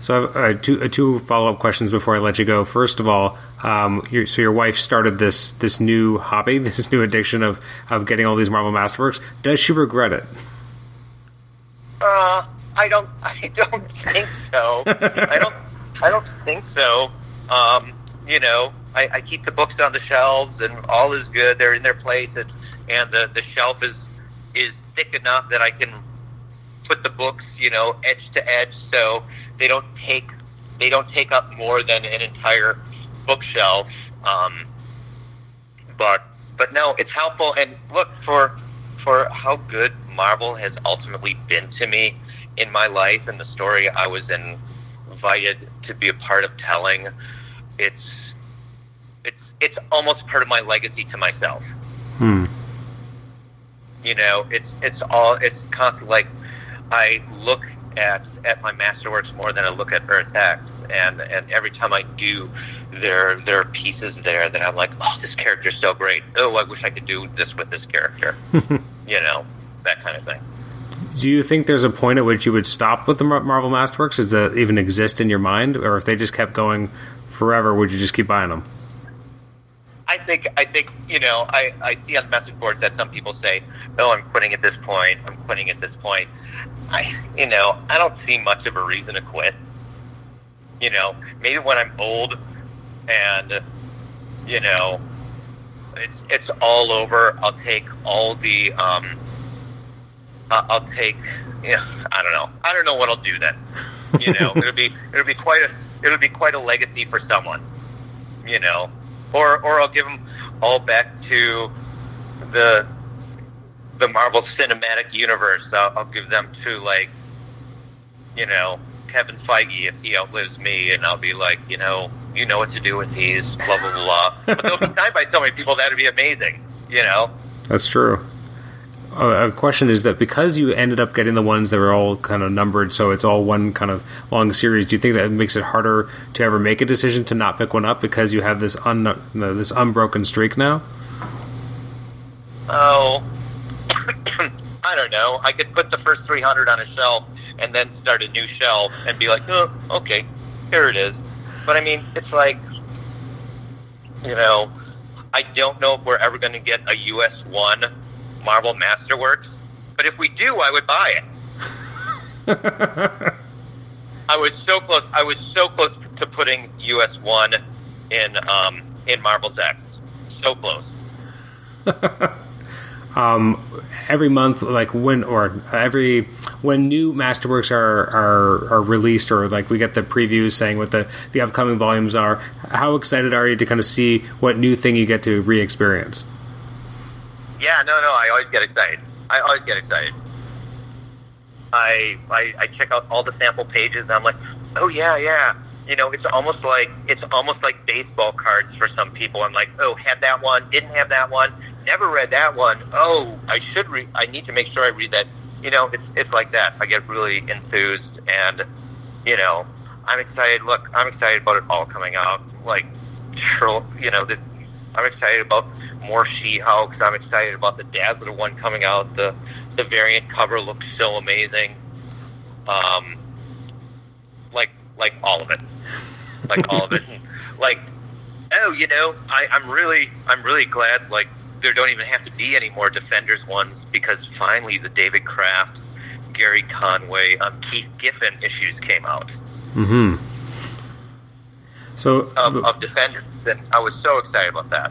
So I have two follow-up questions before I let you go. First of all, your wife started this new hobby, this new addiction of getting all these Marvel Masterworks. Does she regret it? I don't think so. I don't think so. I keep the books on the shelves, and all is good. They're in their place, and the shelf is thick enough that I can put the books, edge to edge, so they don't take up more than an entire bookshelf. But no, it's helpful. And look, for how good Marvel has ultimately been to me in my life and the story I was invited to be a part of telling, it's almost part of my legacy to myself. Hmm. It's constantly I look at my Masterworks more than I look at Earth X. And every time I do, there are pieces there that I'm like, oh, this character's so great. Oh, I wish I could do this with this character. You know, that kind of thing. Do you think there's a point at which you would stop with the Marvel Masterworks? Does that even exist in your mind? Or if they just kept going forever, would you just keep buying them? I think you know, I see on message boards that some people say, oh, I'm quitting at this point. I don't see much of a reason to quit. You know, maybe when I'm old and, you know, it's all over, I'll take all the, I don't know what I'll do then. You know, it'll be quite a legacy for someone, you know, or I'll give them all back to the Marvel Cinematic Universe. I'll give them to, like, you know, Kevin Feige if he outlives me, and I'll be like, you know what to do with these, blah, blah, blah. But they'll be signed by so many people, that would be amazing, you know? That's true. A question is that because you ended up getting the ones that were all kind of numbered, so it's all one kind of long series, do you think that makes it harder to ever make a decision to not pick one up because you have this this unbroken streak now? Oh, I don't know. I could put the first 300 on a shelf and then start a new shelf and be like, oh, okay, here it is. But, I mean, it's like, you know, I don't know if we're ever going to get a US-1 Marvel Masterworks, but if we do, I would buy it. I was so close to putting US-1 in Marvel's X. So close. Every month, like when new Masterworks are released, or like we get the previews saying what the upcoming volumes are, how excited are you to kind of see what new thing you get to re-experience? Yeah, no, I always get excited. I check out all the sample pages, and I'm like, oh yeah. You know, it's almost like baseball cards for some people. I'm like, oh, had that one, didn't have that one. Never read that one. Oh, I should read. I need to make sure I read that. You know, it's like that. I get really enthused, and you know, I'm excited. Look, I'm excited about it all coming out. Like, you know, I'm excited about more She-Hulks. I'm excited about the Dazzler one coming out. The variant cover looks so amazing. Like all of it. Like all of it. Like, oh, you know, I'm really glad. Like, there don't even have to be any more Defenders ones, because finally the David Kraft, Gary Conway, Keith Giffen issues came out. Mm-hmm. So of Defenders, and I was so excited about that.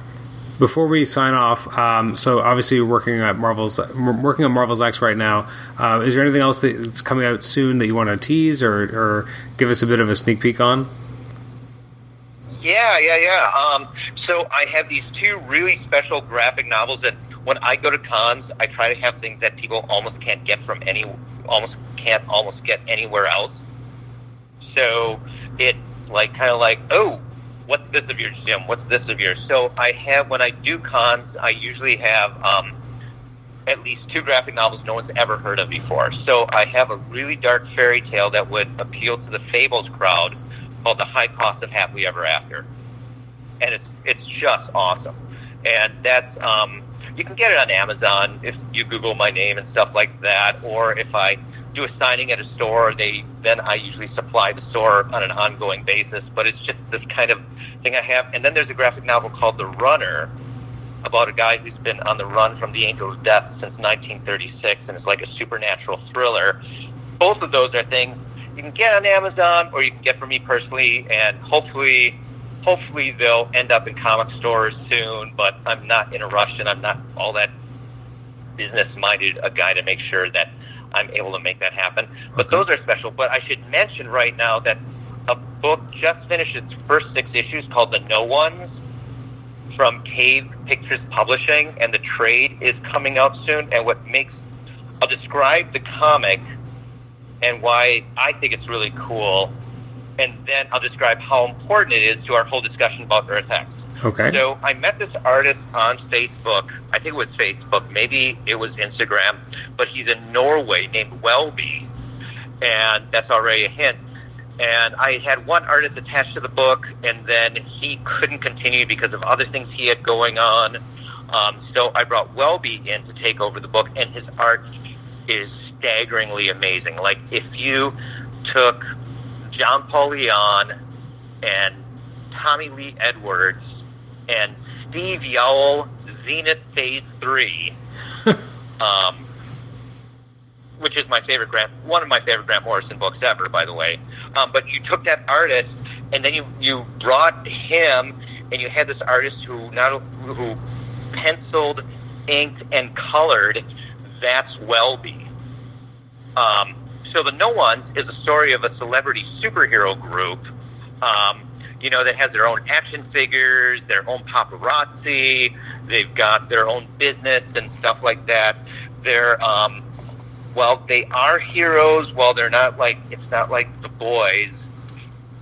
Before we sign off, so obviously you're working on Marvel's X right now. Is there anything else that's coming out soon that you want to tease or give us a bit of a sneak peek on? Yeah. So I have these two really special graphic novels that when I go to cons, I try to have things that people almost can't get anywhere else. So it's like kind of like, oh, what's this of yours, Jim? What's this of yours? So I have, when I do cons, I usually have at least two graphic novels no one's ever heard of before. So I have a really dark fairy tale that would appeal to the Fables crowd, called The High Cost of Happily Ever After, and it's just awesome. And that's you can get it on Amazon if you Google my name and stuff like that, or if I do a signing at a store, I usually supply the store on an ongoing basis. But it's just this kind of thing I have. And then there's a graphic novel called The Runner, about a guy who's been on the run from the Angel of Death since 1936, and it's like a supernatural thriller. Both of those are things you can get on Amazon, or you can get from me personally, and hopefully they'll end up in comic stores soon, but I'm not in a rush, and I'm not all that business-minded a guy to make sure that I'm able to make that happen. But okay. Those are special. But I should mention right now that a book just finished its first 6 issues called The No Ones from Cave Pictures Publishing, and the trade is coming out soon. And I'll describe the comic and why I think it's really cool, and then I'll describe how important it is to our whole discussion about Earth X. Okay. So I met this artist on Facebook. I think it was Facebook. Maybe it was Instagram. But he's in Norway, named Wellbee. and that's already a hint. And I had one artist attached to the book, and then he couldn't continue because of other things he had going on. So I brought Wellbee in to take over the book, and his art is staggeringly amazing. Like, if you took John Paul Leon and Tommy Lee Edwards and Steve Yowell, Zenith Phase 3, which is my favorite one of my favorite Grant Morrison books ever, by the way. But you took that artist, and then you brought him, and you had this artist who penciled, inked, and colored. That's Wellbee. So The No Ones is a story of a celebrity superhero group, that has their own action figures, their own paparazzi. They've got their own business and stuff like that. They're, they are heroes. While they're not like, it's not like The Boys.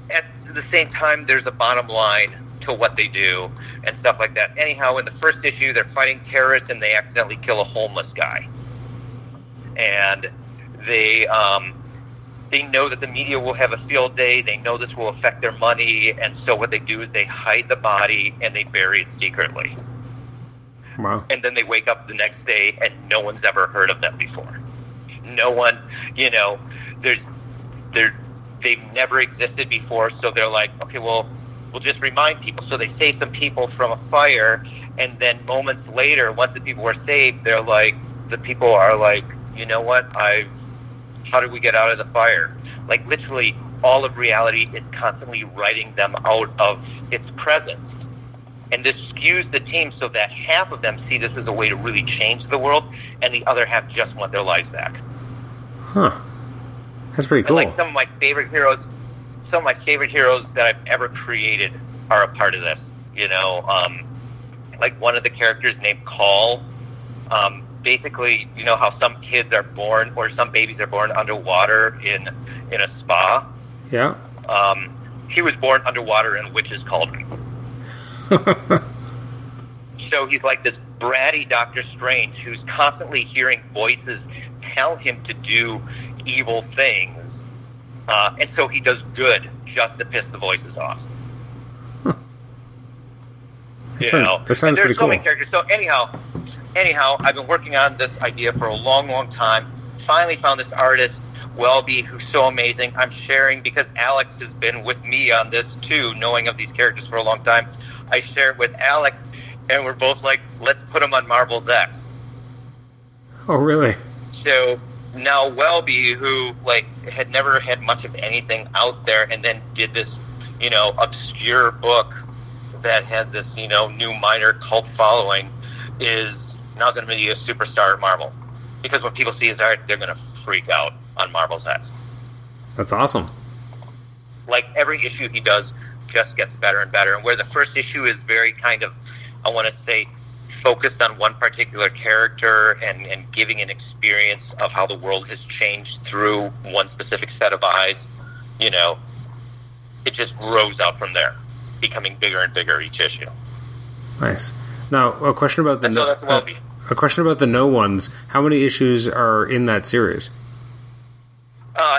At the same time, there's a bottom line to what they do and stuff like that. Anyhow, in the first issue, they're fighting terrorists and they accidentally kill a homeless guy. And they know that the media will have a field day. They know this will affect their money. And so what they do is they hide the body and they bury it secretly. Wow. And then they wake up the next day and no one's ever heard of them before. No one, they've never existed before. So they're like, okay, well, we'll just remind people. So they save some people from a fire. And then moments later, once the people were saved, the people are like, you know what? How did we get out of the fire? Like, literally, all of reality is constantly writing them out of its presence. And this skews the team so that half of them see this as a way to really change the world, and the other half just want their lives back. Huh. That's pretty cool. And, like, some of my favorite heroes that I've ever created are a part of this. Like one of the characters named Call. Basically, you know how some kids are born, or some babies are born underwater in a spa? Yeah. He was born underwater in a witch's cauldron. So he's like this bratty Doctor Strange who's constantly hearing voices tell him to do evil things. And so he does good just to piss the voices off. Huh. That sounds pretty cool. There's so many characters. So anyhow, I've been working on this idea for a long, long time. Finally found this artist, Wellbee, who's so amazing. I'm sharing, because Alex has been with me on this too, knowing of these characters for a long time. I share it with Alex, and we're both like, let's put him on Marvel's X. Oh, really? So now Wellbee, who had never had much of anything out there, and then did this, obscure book that had this, new minor cult following, is not going to be a superstar at Marvel, because when people see his art, they're going to freak out on Marvel's X. That's awesome. Like, every issue he does just gets better and better, and where the first issue is very kind of, I want to say, focused on one particular character and giving an experience of how the world has changed through one specific set of eyes, it just grows out from there, becoming bigger and bigger each issue. Nice. Now, a question about the No Ones. How many issues are in that series?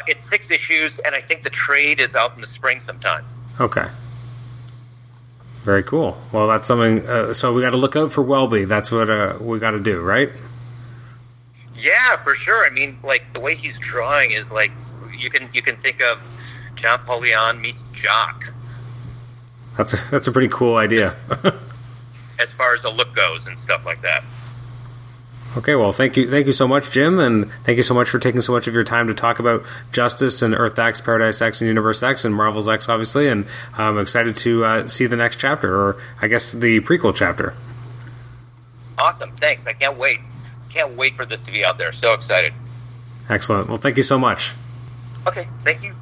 It's 6 issues, and I think the trade is out in the spring sometime. Okay. Very cool. Well, that's something. So we got to look out for Wellbee. That's what we got to do, right? Yeah, for sure. I mean, the way he's drawing is like you can think of John Paul Leon meets Jock. That's a pretty cool idea. As far as the look goes and stuff like that. Okay, well, thank you so much, Jim, and thank you so much for taking so much of your time to talk about Justice and Earth X, Paradise X, and Universe X, and Marvel's X, obviously, and I'm excited to see the next chapter, or I guess the prequel chapter. Awesome, thanks. I can't wait. Can't wait for this to be out there. So excited. Excellent. Well, thank you so much. Okay, thank you.